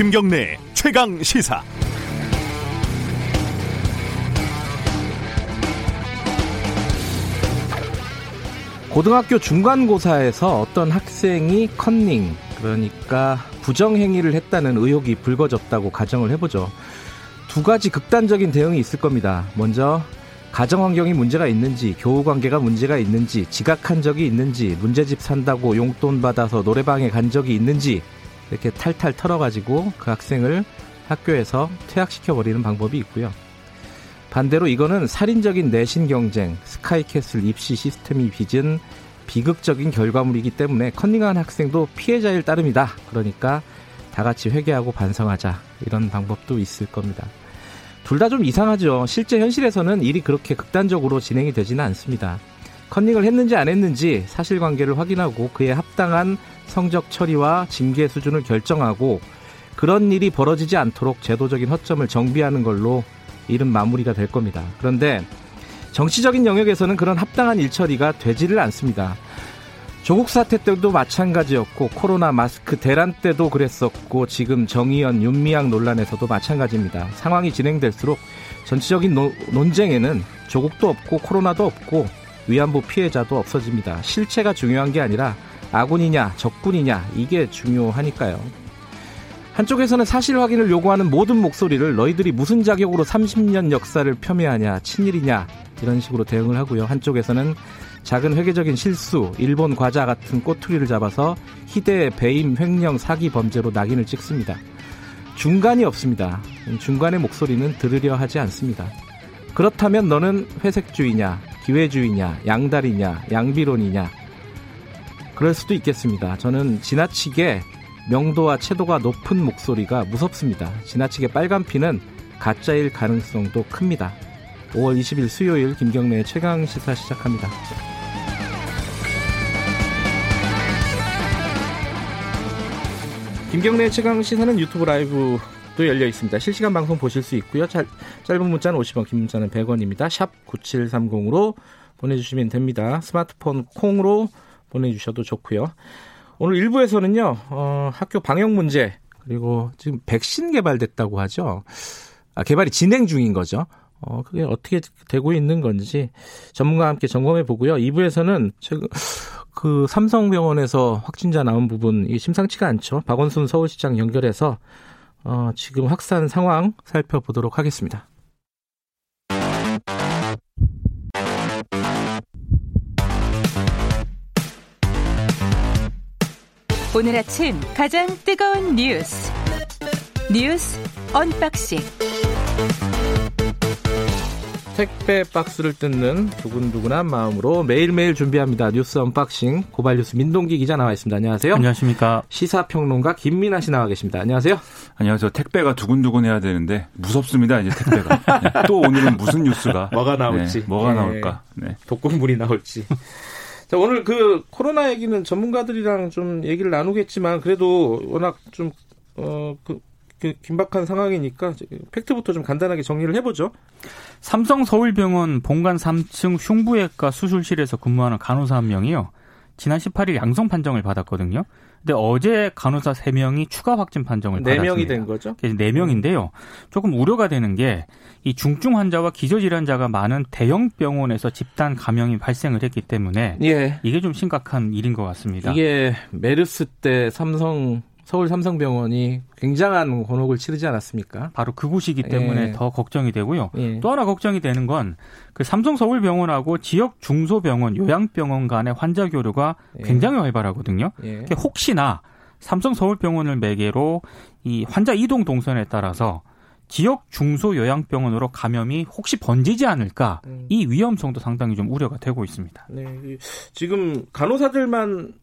김경래 최강시사. 고등학교 중간고사에서 어떤 학생이 컨닝, 그러니까 부정행위를 했다는 의혹이 불거졌다고 가정을 해보죠. 두 가지 극단적인 대응이 있을 겁니다. 먼저 가정환경이 문제가 있는지, 교우관계가 문제가 있는지, 지각한 적이 있는지, 문제집 산다고 용돈 받아서 노래방에 간 적이 있는지, 이렇게 탈탈 털어가지고 그 학생을 학교에서 퇴학시켜버리는 방법이 있고요. 반대로 이거는 살인적인 내신 경쟁, 스카이캐슬 입시 시스템이 빚은 비극적인 결과물이기 때문에 컨닝한 학생도 피해자일 따름이다. 그러니까 다 같이 회개하고 반성하자. 이런 방법도 있을 겁니다. 둘 다 좀 이상하죠. 실제 현실에서는 일이 그렇게 극단적으로 진행이 되지는 않습니다. 컨닝을 했는지 안 했는지 사실관계를 확인하고 그에 합당한 성적 처리와 징계 수준을 결정하고 그런 일이 벌어지지 않도록 제도적인 허점을 정비하는 걸로 일은 마무리가 될 겁니다. 그런데 정치적인 영역에서는 그런 합당한 일처리가 되지를 않습니다. 조국 사태 때도 마찬가지였고 코로나 마스크 대란 때도 그랬었고 지금 정의연, 윤미향 논란에서도 마찬가지입니다. 상황이 진행될수록 정치적인 논쟁에는 조국도 없고 코로나도 없고 위안부 피해자도 없어집니다. 실체가 중요한 게 아니라 아군이냐 적군이냐 이게 중요하니까요. 한쪽에서는 사실 확인을 요구하는 모든 목소리를 너희들이 무슨 자격으로 30년 역사를 폄훼하냐, 친일이냐 이런 식으로 대응을 하고요. 한쪽에서는 작은 회계적인 실수, 일본 과자 같은 꼬투리를 잡아서 희대의 배임, 횡령, 사기 범죄로 낙인을 찍습니다. 중간이 없습니다. 중간의 목소리는 들으려 하지 않습니다. 그렇다면 너는 회색주의냐, 기회주의냐, 양다리냐, 양비론이냐. 그럴 수도 있겠습니다. 저는 지나치게 명도와 채도가 높은 목소리가 무섭습니다. 지나치게 빨간 피는 가짜일 가능성도 큽니다. 5월 20일 수요일 김경래의 최강시사 시작합니다. 김경래의 최강시사는 유튜브 라이브도 열려 있습니다. 실시간 방송 보실 수 있고요. 짧은 문자는 50원, 긴 문자는 100원입니다. 샵 9730으로 보내주시면 됩니다. 스마트폰 콩으로 보내주셔도 좋고요. 오늘 1부에서는요, 학교 방역 문제, 그리고 지금 백신 개발됐다고 하죠. 개발이 진행 중인 거죠. 그게 어떻게 되고 있는 건지 전문가와 함께 점검해 보고요. 2부에서는 최근 그 삼성병원에서 확진자 나온 부분, 이게 심상치가 않죠. 박원순 서울시장 연결해서, 지금 확산 상황 살펴보도록 하겠습니다. 오늘 아침 가장 뜨거운 뉴스 언박싱. 택배 박스를 뜯는 두근두근한 마음으로 매일매일 준비합니다. 뉴스 언박싱. 고발뉴스 민동기 기자 나와 있습니다. 안녕하세요. 안녕하십니까. 시사평론가 김민아 씨 나와 계십니다. 안녕하세요. 안녕하세요. 택배가 두근두근해야 되는데 무섭습니다. 이제 택배가. 네. 또 오늘은 무슨 뉴스가. 뭐가 나올지. 네. 뭐가 나올까. 네. 독극물이 나올지. 자, 오늘 그 코로나 얘기는 전문가들이랑 좀 얘기를 나누겠지만 그래도 워낙 좀 긴박한 상황이니까 팩트부터 좀 간단하게 정리를 해보죠. 삼성서울병원 본관 3층 흉부외과 수술실에서 근무하는 간호사 1명이요. 지난 18일 양성 판정을 받았거든요. 근데 어제 간호사 3명이 추가 확진 판정을 받았습니다. 4명이 된 거죠? 4명인데요. 조금 우려가 되는 게 이 중증 환자와 기저질환자가 많은 대형 병원에서 집단 감염이 발생을 했기 때문에 예. 이게 좀 심각한 일인 것 같습니다. 이게 메르스 때 서울 삼성병원이 굉장한 곤혹을 치르지 않았습니까? 바로 그곳이기 때문에 예. 더 걱정이 되고요. 예. 또 하나 걱정이 되는 건 그 삼성서울병원하고 지역 중소병원, 요양병원 간의 환자 교류가 예. 굉장히 활발하거든요. 예. 혹시나 삼성서울병원을 매개로 이 환자 이동 동선에 따라서 지역 중소 요양병원으로 감염이 혹시 번지지 않을까 이 위험성도 상당히 좀 우려가 되고 있습니다. 네, 지금 간호사들만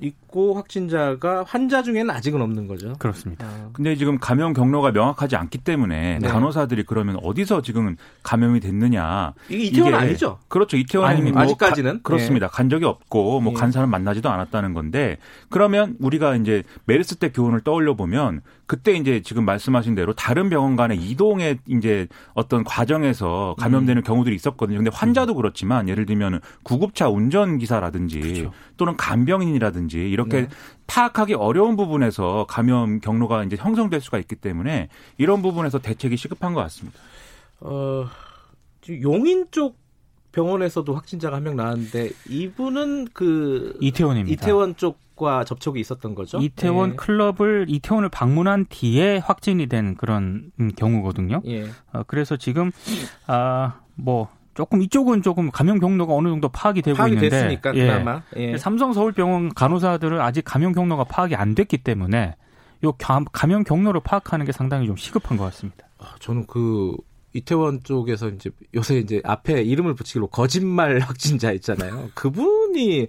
있고 확진자가 환자 중에는 아직은 없는 거죠. 그렇습니다. 근데 지금 감염 경로가 명확하지 않기 때문에 네. 간호사들이 그러면 어디서 지금 감염이 됐느냐. 이게 이태원 아니죠? 그렇죠. 이태원 아닙니다. 아직까지는. 그렇습니다. 네. 간 적이 없고 뭐 간 사람 만나지도 않았다는 건데 그러면 우리가 이제 메르스 때 교훈을 떠올려 보면 그때 이제 지금 말씀하신 대로 다른 병원 간의 이동의 이제 어떤 과정에서 감염되는 경우들이 있었거든요. 근데 환자도 그렇지만 예를 들면 구급차 운전기사라든지 그렇죠. 또는 간병인이라든지 감염이라든지 이렇게 네. 파악하기 어려운 부분에서 감염 경로가 이제 형성될 수가 있기 때문에 이런 부분에서 대책이 시급한 것 같습니다. 용인 쪽 병원에서도 확진자가 한 명 나왔는데 이분은 이태원입니다. 이태원 쪽과 접촉이 있었던 거죠? 이태원 예. 이태원을 방문한 뒤에 확진이 된 그런 경우거든요. 예. 그래서 지금 이쪽은 조금 감염 경로가 어느 정도 파악이 있는데 됐으니까 그나마. 예. 예. 삼성서울병원 간호사들은 아직 감염 경로가 파악이 안 됐기 때문에 요 감염 경로를 파악하는 게 상당히 좀 시급한 것 같습니다. 저는 이태원 쪽에서 이제 요새 이제 앞에 이름을 붙이기로 거짓말 확진자 있잖아요. 그분이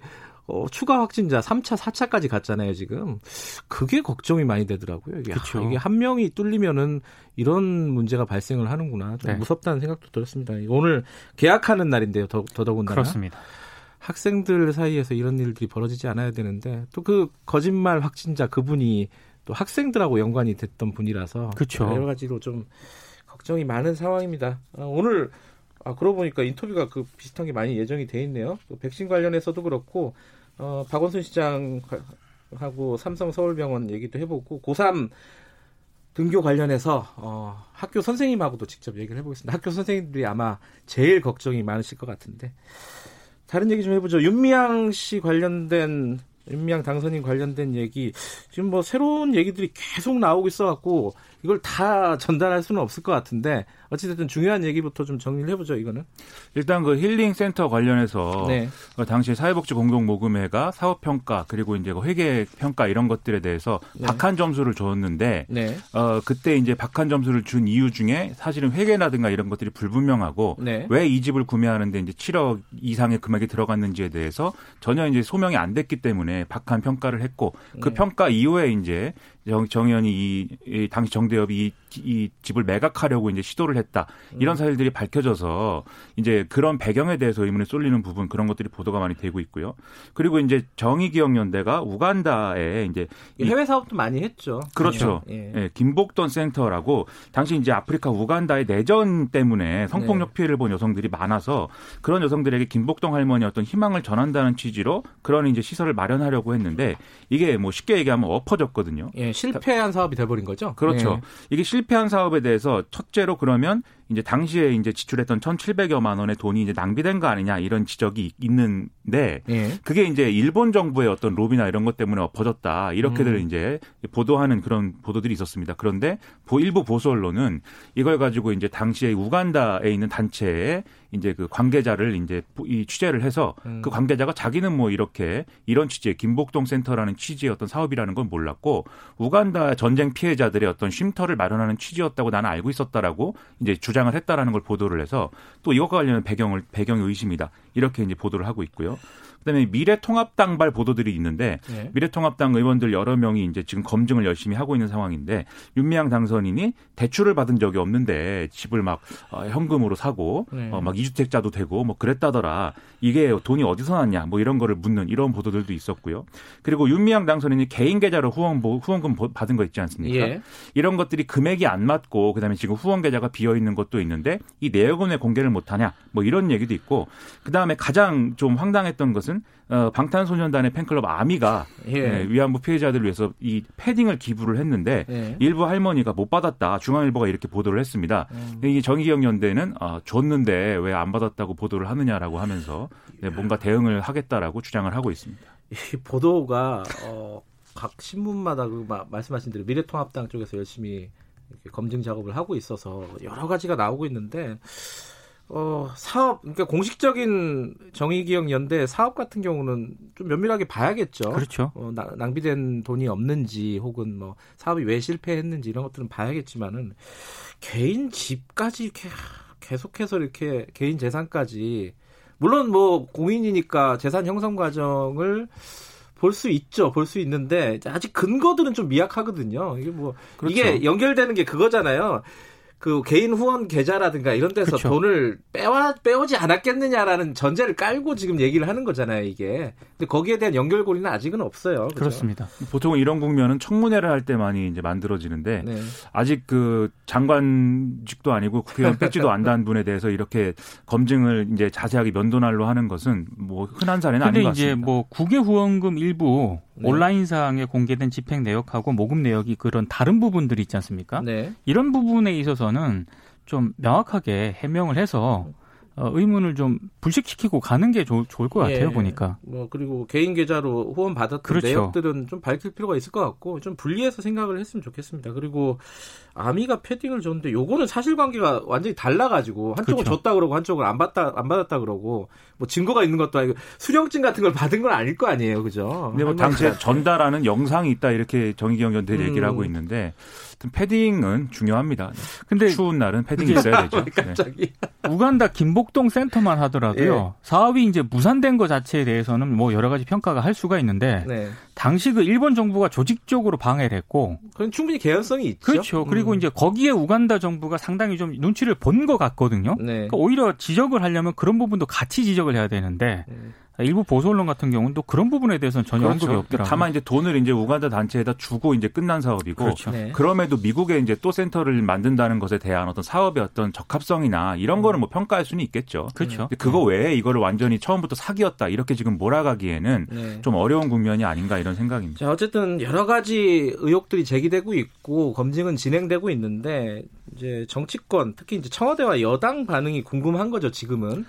추가 확진자 3차, 4차까지 갔잖아요, 지금. 그게 걱정이 많이 되더라고요. 이게 한 명이 뚫리면은 이런 문제가 발생을 하는구나. 좀 네. 무섭다는 생각도 들었습니다. 오늘 개학하는 날인데요, 더더군다나. 그렇습니다. 학생들 사이에서 이런 일들이 벌어지지 않아야 되는데 또 그 거짓말 확진자 그분이 또 학생들하고 연관이 됐던 분이라서 그쵸. 여러 가지로 좀 걱정이 많은 상황입니다. 오늘 그러고 보니까 인터뷰가 비슷한 게 많이 예정이 돼 있네요. 백신 관련해서도 그렇고 박원순 시장하고 삼성서울병원 얘기도 해보고 고3 등교 관련해서 학교 선생님하고도 직접 얘기를 해보겠습니다. 학교 선생님들이 아마 제일 걱정이 많으실 것 같은데 다른 얘기 좀 해보죠. 윤미향 당선인 관련된 얘기 지금 새로운 얘기들이 계속 나오고 있어갖고 이걸 다 전달할 수는 없을 것 같은데 어찌됐든 중요한 얘기부터 좀 정리를 해보죠. 이거는 일단 힐링센터 관련해서 네. 당시 사회복지 공동모금회가 사업평가 그리고 이제 회계평가 이런 것들에 대해서 네. 박한 점수를 줬는데 네. 그때 이제 박한 점수를 준 이유 중에 사실은 회계라든가 이런 것들이 불분명하고 네. 왜 이 집을 구매하는데 이제 7억 이상의 금액이 들어갔는지에 대해서 전혀 이제 소명이 안 됐기 때문에. 박한 평가를 했고 그 네. 평가 이후에 이제 정 의원이 당시 정대협이 이 집을 매각하려고 이제 시도를 했다 이런 사실들이 밝혀져서 이제 그런 배경에 대해서 의문이 쏠리는 부분 그런 것들이 보도가 많이 되고 있고요. 그리고 이제 정의기억연대가 우간다에 이제 해외 사업도 많이 했죠. 그렇죠. 예. 예. 김복동 센터라고 당시 이제 아프리카 우간다의 내전 때문에 성폭력 네. 피해를 본 여성들이 많아서 그런 여성들에게 김복동 할머니의 어떤 희망을 전한다는 취지로 그런 이제 시설을 마련하려고 했는데 이게 쉽게 얘기하면 엎어졌거든요. 예. 실패한 사업이 돼버린 거죠. 그렇죠. 네. 이게 실패한 사업에 대해서 첫째로 그러면 이제 당시에 이제 지출했던 1,700여만 원의 돈이 이제 낭비된 거 아니냐 이런 지적이 있는데 네. 그게 이제 일본 정부의 어떤 로비나 이런 것 때문에 엎어졌다 이렇게들 이제 보도하는 그런 보도들이 있었습니다. 그런데 일부 보수 언론은 이걸 가지고 이제 당시에 우간다에 있는 단체에 이제 관계자를 이제 취재를 해서 그 관계자가 자기는 이런 취지의 김복동 센터라는 취지의 어떤 사업이라는 건 몰랐고 우간다 전쟁 피해자들의 어떤 쉼터를 마련하는 취지였다고 나는 알고 있었다라고 이제 주장을 했다라는 걸 보도를 해서 또 이것과 관련된 배경이 의심이다. 이렇게 이제 보도를 하고 있고요. 그다음에 미래통합당발 보도들이 있는데 네. 미래통합당 의원들 여러 명이 이제 지금 검증을 열심히 하고 있는 상황인데 윤미향 당선인이 대출을 받은 적이 없는데 집을 현금으로 사고 네. 2주택자도 되고 그랬다더라. 이게 돈이 어디서 났냐 이런 거를 묻는 이런 보도들도 있었고요. 그리고 윤미향 당선인이 개인 계좌로 후원금 받은 거 있지 않습니까? 예. 이런 것들이 금액이 안 맞고 그다음에 지금 후원 계좌가 비어 있는 것도 있는데 이 내역은 왜 공개를 못하냐 이런 얘기도 있고 그다음에 가장 좀 황당했던 것은 방탄소년단의 팬클럽 아미가 예. 위안부 피해자들을 위해서 이 패딩을 기부를 했는데 예. 일부 할머니가 못 받았다. 중앙일보가 이렇게 보도를 했습니다. 이 정의기억연대는 줬는데 왜 안 받았다고 보도를 하느냐라고 하면서 뭔가 대응을 하겠다라고 주장을 하고 있습니다. 이 보도가 각 신문마다 말씀하신 대로 미래통합당 쪽에서 열심히 이렇게 검증 작업을 하고 있어서 여러 가지가 나오고 있는데 사업, 그러니까 공식적인 정의기억연대 사업 같은 경우는 좀 면밀하게 봐야겠죠. 그렇죠. 낭비된 돈이 없는지 혹은 사업이 왜 실패했는지 이런 것들은 봐야겠지만은 개인 집까지 이렇게 계속해서 이렇게 개인 재산까지 물론 공인이니까 재산 형성 과정을 볼 수 있죠. 볼 수 있는데 아직 근거들은 좀 미약하거든요. 이게 그렇죠. 이게 연결되는 게 그거잖아요. 개인 후원 계좌라든가 이런 데서 그쵸. 돈을 빼오지 않았겠느냐라는 전제를 깔고 지금 얘기를 하는 거잖아요, 이게. 근데 거기에 대한 연결고리는 아직은 없어요. 그쵸? 그렇습니다. 보통은 이런 국면은 청문회를 할 때 많이 이제 만들어지는데 네. 아직 장관직도 아니고 국회의원 배지도 안 단 분에 대해서 이렇게 검증을 이제 자세하게 면도날로 하는 것은 흔한 사례는 아닌 것 같습니다. 근데 이제 국외 후원금 일부 네. 온라인상에 공개된 집행 내역하고 모금 내역이 그런 다른 부분들이 있지 않습니까? 네. 이런 부분에 있어서는 좀 명확하게 해명을 해서 의문을 좀 불식시키고 가는 게 좋을 것 같아요. 예. 보니까. 뭐 그리고 개인 계좌로 후원 받았던 그렇죠. 내역들은 좀 밝힐 필요가 있을 것 같고 좀 분리해서 생각을 했으면 좋겠습니다. 그리고 아미가 패딩을 줬는데 요거는 사실관계가 완전히 달라가지고 한쪽은 그렇죠. 줬다 그러고 한쪽은 안 받았다 그러고 뭐 증거가 있는 것도 아니고 수령증 같은 걸 받은 건 아닐 거 아니에요, 그죠? 근데 뭐 당시에 전달하는 영상이 있다 이렇게 정의기억연대 얘기를 하고 있는데. 패딩은 중요합니다. 근데 추운 날은 패딩이 있어야 되죠. 갑자기. 네. 우간다 김복동 센터만 하더라도요. 예. 사업이 이제 무산된 것 자체에 대해서는 뭐 여러 가지 평가가 할 수가 있는데 네. 당시 그 일본 정부가 조직적으로 방해를 했고 그건 충분히 개연성이 있죠. 그렇죠. 그리고 이제 거기에 우간다 정부가 상당히 좀 눈치를 본 것 같거든요. 네. 그러니까 오히려 지적을 하려면 그런 부분도 같이 지적을 해야 되는데 일부 보수 언론 같은 경우는 또 그런 부분에 대해서는 전혀 그렇죠. 언급이 없더라고요. 다만 이제 돈을 이제 우간다 단체에다 주고 이제 끝난 사업이고 그렇죠. 네. 그럼에도 미국에 이제 또 센터를 만든다는 것에 대한 어떤 사업의 어떤 적합성이나 이런 거는 뭐 평가할 수는 있겠죠. 그렇죠. 그거 외에 이거를 완전히 처음부터 사기였다 이렇게 지금 몰아가기에는 네. 좀 어려운 국면이 아닌가 이런 생각입니다. 자, 어쨌든 여러 가지 의혹들이 제기되고 있고 검증은 진행되고 있는데 이제 정치권 특히 이제 청와대와 여당 반응이 궁금한 거죠. 지금은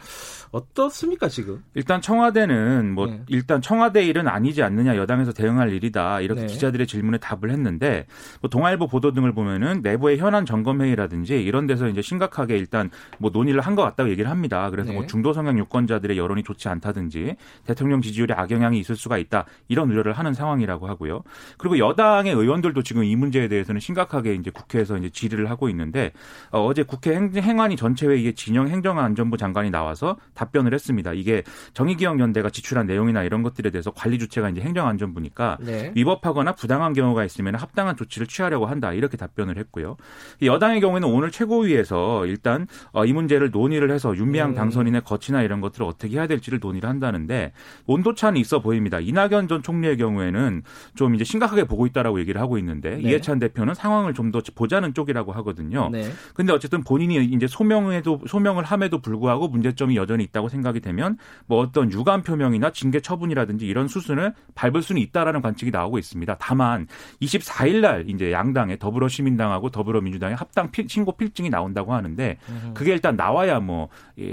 어떻습니까 지금? 일단 청와대는 뭐 네. 일단 청와대 일은 아니지 않느냐 여당에서 대응할 일이다 이렇게 네. 기자들의 질문에 답을 했는데 뭐 동아일보 보도 등을 보면은 내부의 현안 점검 회의라든지 이런 데서 이제 심각하게 일단 뭐 논의를 한 것 같다고 얘기를 합니다. 그래서 네. 뭐 중도 성향 유권자들의 여론이 좋지 않다든지 대통령 지지율에 악영향이 있을 수가 있다 이런 우려를 하는 상황이라고 하고요. 그리고 여당의 의원들도 지금 이 문제에 대해서는 심각하게 이제 국회에서 이제 질의를 하고 있는. 데 어제 국회 행안위 전체회의에 진영 행정안전부 장관이 나와서 답변을 했습니다. 이게 정의기억연대가 지출한 내용이나 이런 것들에 대해서 관리 주체가 이제 행정안전부니까 네. 위법하거나 부당한 경우가 있으면 합당한 조치를 취하려고 한다 이렇게 답변을 했고요. 여당의 경우에는 오늘 최고위에서 일단 이 문제를 논의를 해서 윤미향 당선인의 거취나 이런 것들을 어떻게 해야 될지를 논의를 한다는데 온도차는 있어 보입니다. 이낙연 전 총리의 경우에는 좀 이제 심각하게 보고 있다라고 얘기를 하고 있는데 네. 이해찬 대표는 상황을 좀 더 보자는 쪽이라고 하거든요. 네. 근데 어쨌든 본인이 이제 소명을 함에도 불구하고 문제점이 여전히 있다고 생각이 되면 뭐 어떤 유감 표명이나 징계 처분이라든지 이런 수순을 밟을 수는 있다라는 관측이 나오고 있습니다. 다만 24일 날 이제 양당의 더불어시민당하고 더불어민주당의 합당 신고 필증이 나온다고 하는데 그게 일단 나와야 뭐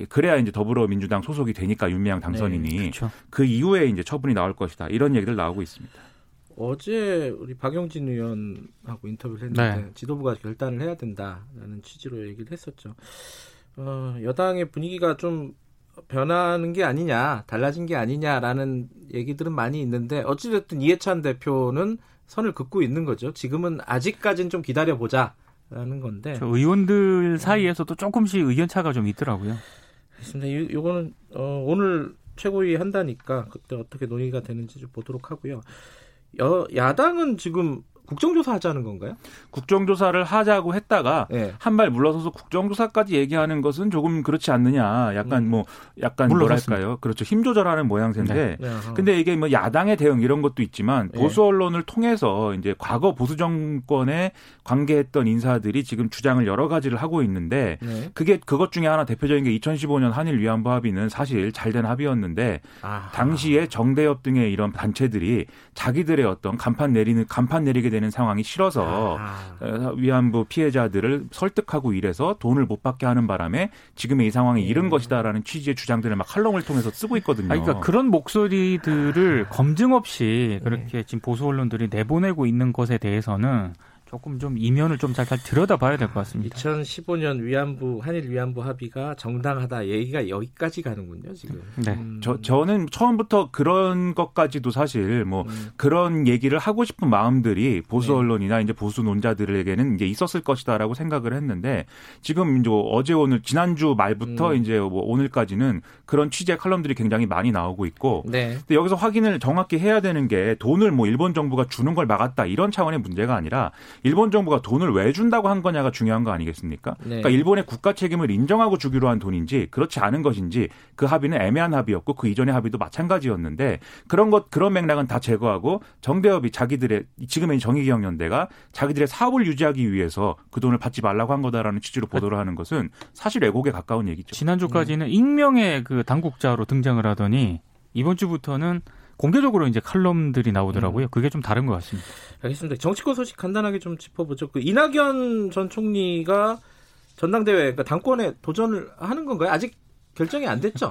그래야 이제 더불어민주당 소속이 되니까 윤미향 당선인이 네, 그렇죠. 그 이후에 이제 처분이 나올 것이다. 이런 얘기들 나오고 있습니다. 어제 우리 박용진 의원하고 인터뷰를 했는데 네. 지도부가 결단을 해야 된다라는 취지로 얘기를 했었죠. 여당의 분위기가 좀 변하는 게 아니냐, 달라진 게 아니냐라는 얘기들은 많이 있는데 어찌됐든 이해찬 대표는 선을 긋고 있는 거죠. 지금은 아직까지는 좀 기다려보자라는 건데. 의원들 사이에서도 조금씩 의견차가 좀 있더라고요. 그렇습니다. 이거는 오늘 최고위 한다니까 그때 어떻게 논의가 되는지 좀 보도록 하고요. 야당은 지금 국정조사 하자는 건가요? 국정조사를 하자고 했다가 네. 한 발 물러서서 국정조사까지 얘기하는 것은 조금 그렇지 않느냐. 약간 뭐랄까요? 그렇죠. 힘 조절하는 모양새인데. 네. 근데 이게 뭐 야당의 대응 이런 것도 있지만 보수 언론을 통해서 이제 과거 보수 정권에 관계했던 인사들이 지금 주장을 여러 가지를 하고 있는데 네. 그것 중에 하나 대표적인 게 2015년 한일 위안부 합의는 사실 잘된 합의였는데 당시에 정대협 등의 이런 단체들이 자기들의 어떤 간판 내리게 되는 상황이 싫어서 위안부 피해자들을 설득하고 이래서 돈을 못 받게 하는 바람에 지금의 이 상황이 이른 것이다라는 취지의 주장들을 막 한롱을 통해서 쓰고 있거든요. 그러니까 그런 목소리들을 검증 없이 그렇게 지금 보수 언론들이 내보내고 있는 것에 대해서는 조금 좀 이면을 좀 잘 들여다봐야 될 것 같습니다. 2015년 한일 위안부 합의가 정당하다 얘기가 여기까지 가는군요, 지금. 네. 저는 처음부터 그런 것까지도 사실 뭐 그런 얘기를 하고 싶은 마음들이 보수 언론이나 이제 보수 논자들에게는 이제 있었을 것이다라고 생각을 했는데 지금 이제 어제 오늘 지난주 말부터 이제 뭐 오늘까지는 그런 취재 칼럼들이 굉장히 많이 나오고 있고 네. 근데 여기서 확인을 정확히 해야 되는 게 돈을 뭐 일본 정부가 주는 걸 막았다 이런 차원의 문제가 아니라 일본 정부가 돈을 왜 준다고 한 거냐가 중요한 거 아니겠습니까? 네. 그러니까 일본의 국가 책임을 인정하고 주기로 한 돈인지 그렇지 않은 것인지 그 합의는 애매한 합의였고 그 이전의 합의도 마찬가지였는데 그런 맥락은 다 제거하고 정대협이 지금의 정의기억연대가 자기들의 사업을 유지하기 위해서 그 돈을 받지 말라고 한 거다라는 취지로 보도를 하는 것은 사실 왜곡에 가까운 얘기죠. 지난주까지는 익명의 그 당국자로 등장을 하더니 이번 주부터는 공개적으로 이제 칼럼들이 나오더라고요. 그게 좀 다른 것 같습니다. 알겠습니다. 정치권 소식 간단하게 좀 짚어보죠. 그 이낙연 전 총리가 전당대회, 그러니까 당권에 도전을 하는 건가요? 아직 결정이 안 됐죠?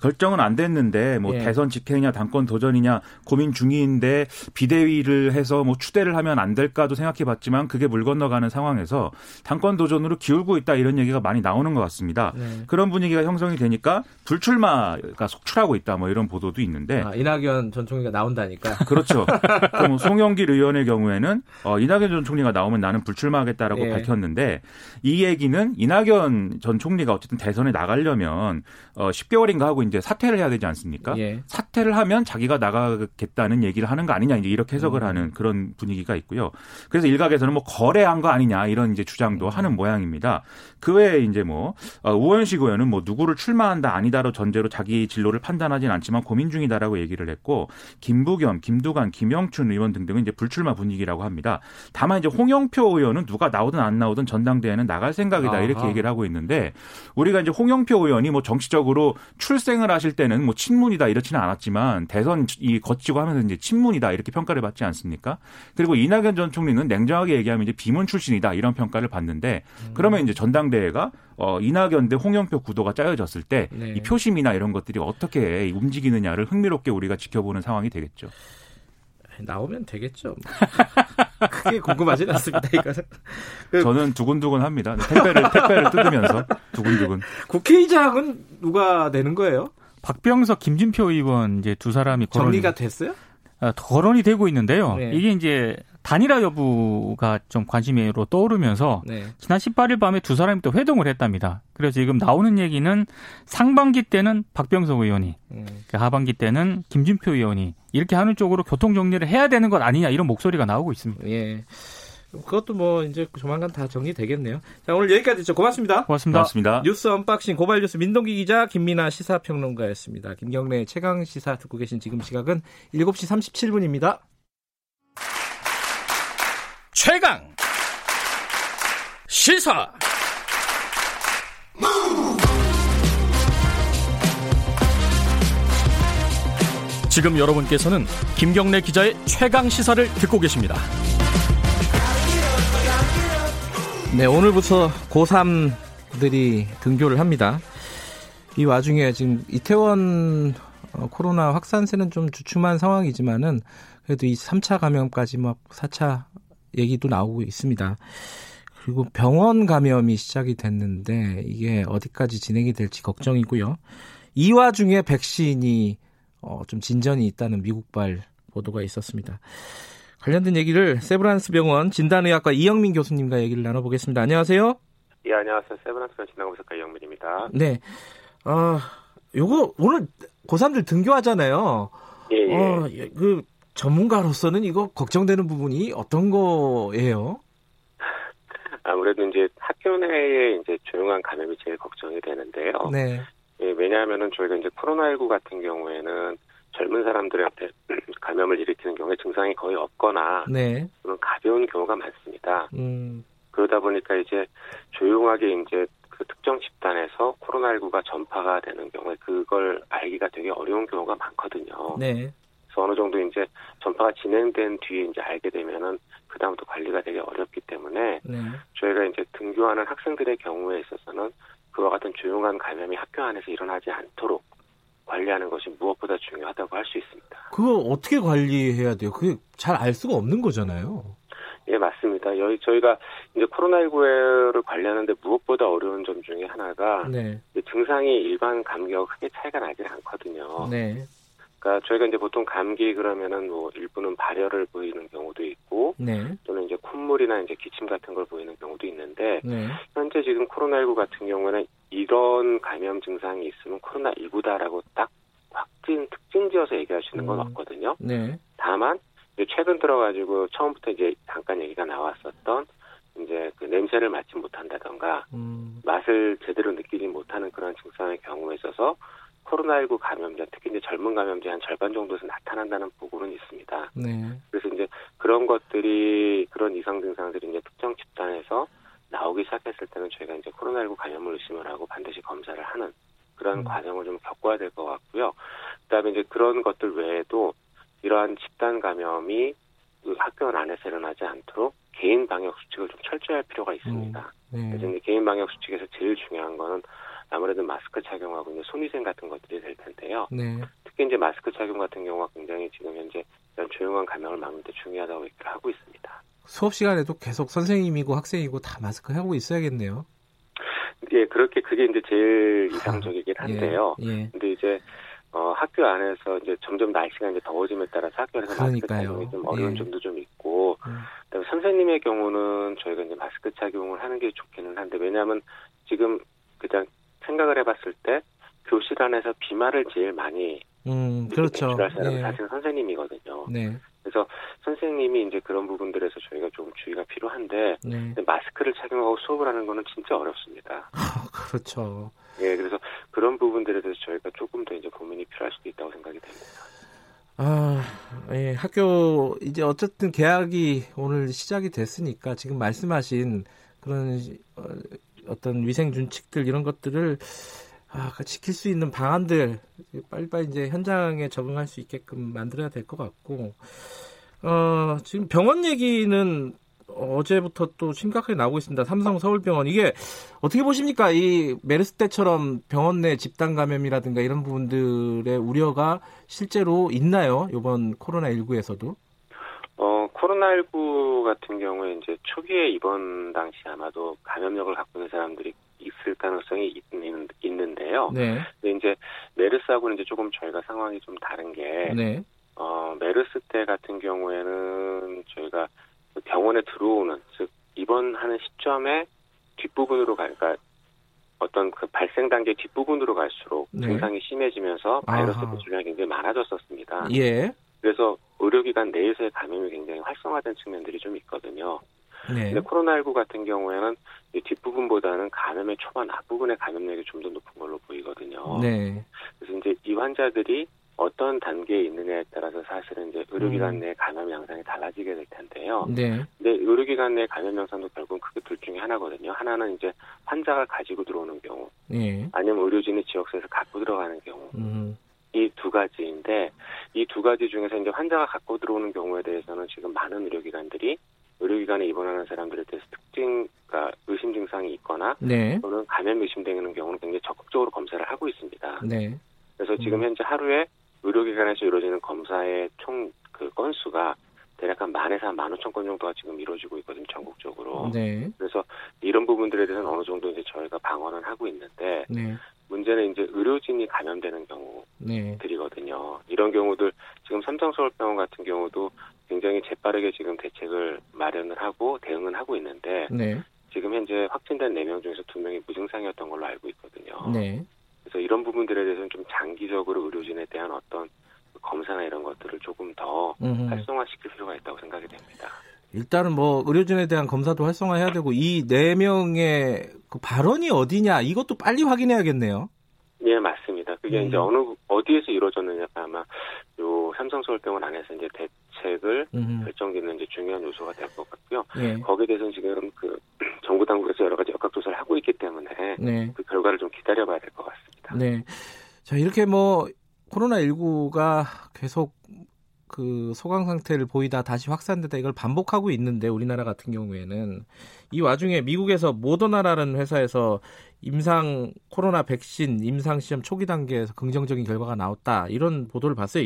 결정은 안 됐는데 뭐 대선 직행이냐 당권 도전이냐 고민 중인데 비대위를 해서 뭐 추대를 하면 안 될까도 생각해봤지만 그게 물 건너가는 상황에서 당권 도전으로 기울고 있다 이런 얘기가 많이 나오는 것 같습니다. 네. 그런 분위기가 형성이 되니까 불출마가 속출하고 있다 뭐 이런 보도도 있는데 이낙연 전 총리가 나온다니까. 그렇죠. 그럼 송영길 의원의 경우에는 이낙연 전 총리가 나오면 나는 불출마하겠다라고 밝혔는데 이 얘기는 이낙연 전 총리가 어쨌든 대선에 나가려면 10개월인가 하고 이제 사퇴를 해야 되지 않습니까? 예. 사퇴를 하면 자기가 나가겠다는 얘기를 하는 거 아니냐 이제 이렇게 해석을 하는 그런 분위기가 있고요. 그래서 일각에서는 뭐 거래한 거 아니냐 이런 이제 주장도 하는 모양입니다. 그 외에 이제 뭐 우원식 의원은 뭐 누구를 출마한다 아니다로 전제로 자기 진로를 판단하진 않지만 고민 중이다라고 얘기를 했고 김부겸, 김두관, 김영춘 의원 등등은 이제 불출마 분위기라고 합니다. 다만 이제 홍영표 의원은 누가 나오든 안 나오든 전당대회는 나갈 생각이다 이렇게 얘기를 하고 있는데 우리가 이제 홍영표 의원이 뭐 정치적으로 출생을 하실 때는 뭐 친문이다 이렇지는 않았지만 대선이 거치고 하면서 이제 친문이다 이렇게 평가를 받지 않습니까? 그리고 이낙연 전 총리는 냉정하게 얘기하면 이제 비문 출신이다 이런 평가를 받는데 그러면 이제 전당대회가 이낙연 대 홍영표 구도가 짜여졌을 때 이 표심이나 이런 것들이 어떻게 움직이느냐를 흥미롭게 우리가 지켜보는 상황이 되겠죠. 나오면 되겠죠. 크게 궁금하진 않습니다. 이거는. 저는 두근두근합니다. 택배를 뜯으면서 두근두근. 국회의장은 누가 되는 거예요? 박병석, 김진표 의원 이제 두 사람이 정리가 됐어요? 거론이 되고 있는데요. 네. 이게 이제 단일화 여부가 좀 관심으로 떠오르면서 지난 18일 밤에 두 사람이 또 회동을 했답니다. 그래서 지금 나오는 얘기는 상반기 때는 박병석 의원이 하반기 때는 김진표 의원이 이렇게 하는 쪽으로 교통 정리를 해야 되는 것 아니냐 이런 목소리가 나오고 있습니다. 예. 그것도 뭐 이제 조만간 다 정리되겠네요. 자, 오늘 여기까지 듣죠. 고맙습니다. 고맙습니다. 뉴스 언박싱 고발 뉴스 민동기 기자 김민아 시사평론가였습니다. 김경래 최강 시사 듣고 계신 지금 시각은 7시 37분입니다. 최강 시사. 지금 여러분께서는 김경래 기자의 최강 시사를 듣고 계십니다. 네, 오늘부터 고3들이 등교를 합니다. 이 와중에 지금 이태원 코로나 확산세는 좀 주춤한 상황이지만은 그래도 이 3차 감염까지 막 4차 얘기도 나오고 있습니다. 그리고 병원 감염이 시작이 됐는데 이게 어디까지 진행이 될지 걱정이고요. 이 와중에 백신이 좀 진전이 있다는 미국발 보도가 있었습니다. 관련된 얘기를 세브란스병원 진단의학과 이영민 교수님과 얘기를 나눠보겠습니다. 안녕하세요. 예, 안녕하세요. 세브란스병원 진단의학과 이영민입니다. 네. 요거 오늘 고3들 등교하잖아요. 예. 그 전문가로서는 이거 걱정되는 부분이 어떤 거예요? 아무래도 이제 학교 내에 이제 조용한 감염이 제일 걱정이 되는데요. 네. 예, 왜냐하면은 저희가 이제 코로나19 같은 경우에는 젊은 사람들한테 감염을 일으키는 경우에 증상이 거의 없거나 그런 가벼운 경우가 많습니다. 그러다 보니까 이제 조용하게 이제 그 특정 집단에서 코로나19가 전파가 되는 경우에 그걸 알기가 되게 어려운 경우가 많거든요. 네. 그래서 어느 정도 이제 전파가 진행된 뒤에 이제 알게 되면은 그 다음부터 관리가 되게 어렵기 때문에 저희가 이제 등교하는 학생들의 경우에 있어서는 그와 같은 조용한 감염이 학교 안에서 일어나지 않도록 관리하는 것이 무엇보다 중요하다고 할 수 있습니다. 그거 어떻게 관리해야 돼요? 그게 잘 알 수가 없는 거잖아요. 예, 맞습니다. 저희가 이제 코로나19를 관리하는데 무엇보다 어려운 점 중에 하나가 증상이 일반 감기와 크게 차이가 나지 않거든요. 네. 그러니까 저희가 이제 보통 감기 그러면은 뭐 일부는 발열을 보이는 경우도 있고 또는 이제 콧물이나 이제 기침 같은 걸 보이는 경우도 있는데 현재 지금 코로나19 같은 경우는 이런 감염 증상이 있으면 코로나19다라고 딱 확진 특징지어서 얘기하시는 건 없거든요. 다만 이제 최근 들어가지고 처음부터 이제 잠깐 얘기가 나왔었던 이제 그 냄새를 맡지 못한다던가 맛을 제대로 느끼지 못하는 그런 증상의 경우에 있어서 코로나19 감염자, 특히 이제 젊은 감염자 한 절반 정도에서 나타난다는 보고는 있습니다. 그래서 이제 그런 것들이, 그런 이상 증상들이 이제 특정 집단에서 나오기 시작했을 때는 저희가 이제 코로나19 감염을 의심을 하고 반드시 검사를 하는 그런 과정을 좀 겪어야 될 것 같고요. 그 다음에 이제 그런 것들 외에도 이러한 집단 감염이 학교 안에서 일어나지 않도록 개인 방역 수칙을 좀 철저히 할 필요가 있습니다. 네. 개인 방역 수칙에서 제일 중요한 거는 아무래도 마스크 착용하고 이제 손위생 같은 것들이 될 텐데요. 네. 특히 이제 마스크 착용 같은 경우가 굉장히 지금 현재 이런 조용한 감염을 막는 데 중요하다고 얘기를 하고 있습니다. 수업 시간에도 계속 선생님이고 학생이고 다 마스크 하고 있어야겠네요. 예, 그렇게 그게 이제 제일 이상적이긴 한데요. 예. 근데 이제 학교 안에서 이제 점점 날씨가 이제 더워짐에 따라서 학교 안에서 마스크 착용이 좀 어려운 점도 좀 있고, 그다음에 선생님의 경우는 저희가 이제 마스크 착용을 하는 게 좋기는 한데, 왜냐하면 지금 그냥 생각을 해봤을 때 교실 안에서 비말을 제일 많이 그렇죠. 배출할 사람은 사실 선생님이거든요. 네. 그래서 선생님이 이제 그런 부분들에서 저희가 조금 주의가 필요한데 근데 마스크를 착용하고 수업을 하는 거는 진짜 어렵습니다. 그렇죠. 예, 그래서 그런 부분들에 대해서 저희가 조금 더 이제 고민이 필요할 수도 있다고 생각이 됩니다. 아, 예, 학교 이제 어쨌든 개학이 오늘 시작이 됐으니까 지금 말씀하신 그런 어떤 위생 준칙들 이런 것들을 지킬 수 있는 방안들 빨리빨리 이제 현장에 적응할 수 있게끔 만들어야 될 것 같고, 지금 병원 얘기는 어제부터 또 심각하게 나오고 있습니다. 삼성서울병원, 이게 어떻게 보십니까? 이 메르스 때처럼 병원 내 집단 감염이라든가 이런 부분들의 우려가 실제로 있나요? 이번 코로나19에서도? 코로나19 같은 경우에 이제 초기에 입원 당시 아마도 감염력을 갖고 있는 사람들이 있을 가능성이 있는데요. 네. 근데 이제 메르스하고는 이제 조금 저희가 상황이 좀 다른 게, 네. 메르스 때 같은 경우에는 저희가 병원에 들어오는, 즉 입원하는 시점에 뒷부분으로 갈까 어떤 그 발생 단계 뒷부분으로 갈수록 증상이 심해지면서 바이러스 배출량이 굉장히 많아졌었습니다. 예. 그래서 의료기관 내에서의 감염이 굉장히 활성화된 측면들이 좀 있거든요. 네. 근데 코로나19 같은 경우에는 이 뒷부분보다는 감염의 초반 앞부분의 감염력이 좀 더 높은 걸로 보이거든요. 네. 그래서 이제 이 환자들이 어떤 단계에 있느냐에 따라서 사실은 이제 의료기관 내 감염 양상이 달라지게 될 텐데요. 네. 근데 의료기관 내 감염 양상도 결국은 그게 둘 중에 하나거든요. 하나는 이제 환자가 가지고 들어오는 경우, 네. 아니면 의료진이 지역에서 갖고 들어가는 경우. 이 두 가지인데, 이 두 가지 중에서 이제 환자가 갖고 들어오는 경우에 대해서는 지금 많은 의료기관들이 의료기관에 입원하는 사람들에 대해서 그러니까 의심 증상이 있거나 네. 또는 감염 의심되는 경우는 굉장히 적극적으로 검사를 하고 있습니다. 네. 그래서 지금 현재 하루에 의료기관에서 이루어지는 검사의 총 그 건수가 대략 한 10,000에서 한 15,000건 정도가 지금 이루어지고 있거든요, 전국적으로. 네. 그래서 이런 부분들에 대해서는 어느 정도 이제 저희가 방어는 하고 있는데 네. 문제는 이제 의료진이 감염되는 경우들이거든요. 네. 이런 경우들 지금 삼성서울병원 같은 경우도 굉장히 재빠르게 지금 대책을 마련을 하고 대응을 하고 있는데 네. 지금 현재 확진된 4명 중에서 2명이 무증상이었던 걸로 알고 있거든요. 네. 그래서 이런 부분들에 대해서는 좀 장기적으로 의료진에 대한 어떤 검사나 이런 것들을 조금 더 활성화시킬 필요가 있다고 생각이 됩니다. 일단은 뭐 의료진에 대한 검사도 활성화해야 되고 이 4명의 그 발원이 어디냐 이것도 빨리 확인해야겠네요. 예, 맞습니다. 그게 이제 어디에서 이루어졌느냐가 아마 요 삼성서울병원 안에서 이제 대책을 결정짓는 이제 중요한 요소가 될 것 같고요. 네. 거기에 대해서는 지금 그 정부 당국에서 여러 가지 역학 조사를 하고 있기 때문에 네. 그 결과를 좀 기다려봐야 될 것 같습니다. 네. 자, 이렇게 뭐 코로나19가 계속 그 소강 상태를 보이다 다시 확산되다 이걸 반복하고 있는데 우리나라 같은 경우에는 이 와중에 미국에서 모더나라는 회사에서 임상 코로나 백신 임상 시험 초기 단계에서 긍정적인 결과가 나왔다 이런 보도를 봤어요.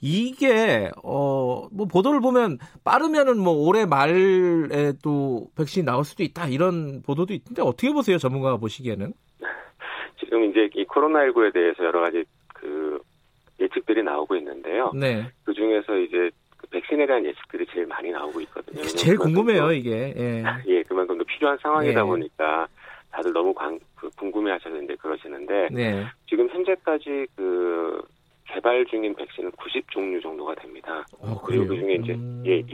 이게 뭐 보도를 보면 빠르면은 뭐 올해 말에 또 백신이 나올 수도 있다 이런 보도도 있는데 어떻게 보세요, 전문가가 보시기에는? 지금 이제 이 코로나19에 대해서 여러 가지 그 예측들이 나오고 있는데요. 네. 그 중에서 이제 그 백신에 대한 예측들이 제일 많이 나오고 있거든요. 제일 궁금해요, 이게. 예. 예, 그만큼 또 필요한 상황이다 보니까 다들 너무 궁금해하셔서 이제 그러시는데 네. 지금 현재까지 그 개발 중인 백신은 90종류 정도가 됩니다. 그리고 그 중에 이제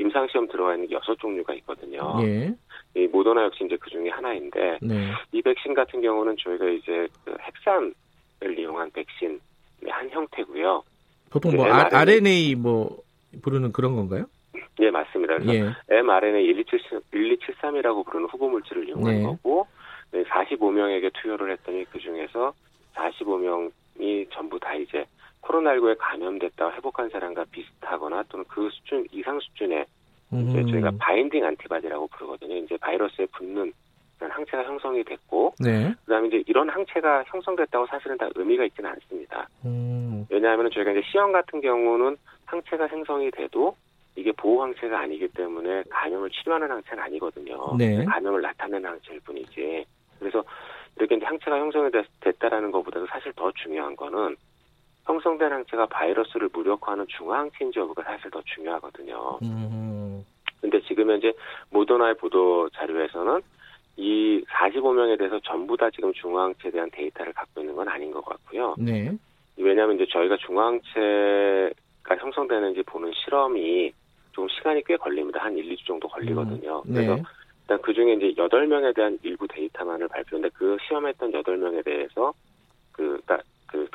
임상 시험 들어가 있는 게 6종류가 있거든요. 예. 이 모더나 역시 이제 그 중에 하나인데 네. 이 백신 같은 경우는 저희가 이제 그 핵산을 이용한 백신 한 형태고요. 보통 뭐 mRNA 뭐 부르는 그런 건가요? 네, 맞습니다. 그래서 mRNA 1273이라고 부르는 후보 물질을 이용한 거고 45명에게 투여를 했더니 그 중에서 45명이 전부 다 이제 코로나19에 감염됐다 회복한 사람과 비슷하거나 또는 그 수준 이상 수준의 이제 저희가 바인딩 안티바디라고 부르거든요. 이제 바이러스에 붙는 그런 항체가 형성이 됐고, 네. 그다음에 이제 이런 항체가 형성됐다고 사실은 다 의미가 있지는 않습니다. 왜냐하면 저희가 이제 시험 같은 경우는 항체가 생성이 돼도 이게 보호 항체가 아니기 때문에 감염을 치료하는 항체는 아니거든요. 네. 감염을 나타내는 항체일 뿐이지. 그래서 이렇게 이제 항체가 형성이 됐다라는 것보다도 사실 더 중요한 거는 형성된 항체가 바이러스를 무력화하는 중화항체인지 여부가 사실 더 중요하거든요. 근데 지금 현재 모더나의 보도 자료에서는 이 45명에 대해서 전부 다 지금 중화항체에 대한 데이터를 갖고 있는 건 아닌 것 같고요. 네. 왜냐하면 이제 저희가 중화항체가 형성되는지 보는 실험이 좀 시간이 꽤 걸립니다. 한 1, 2주 정도 걸리거든요. 네. 그래서 일단 그 중에 이제 8명에 대한 일부 데이터만을 발표했는데 그 시험했던 8명에 대해서 그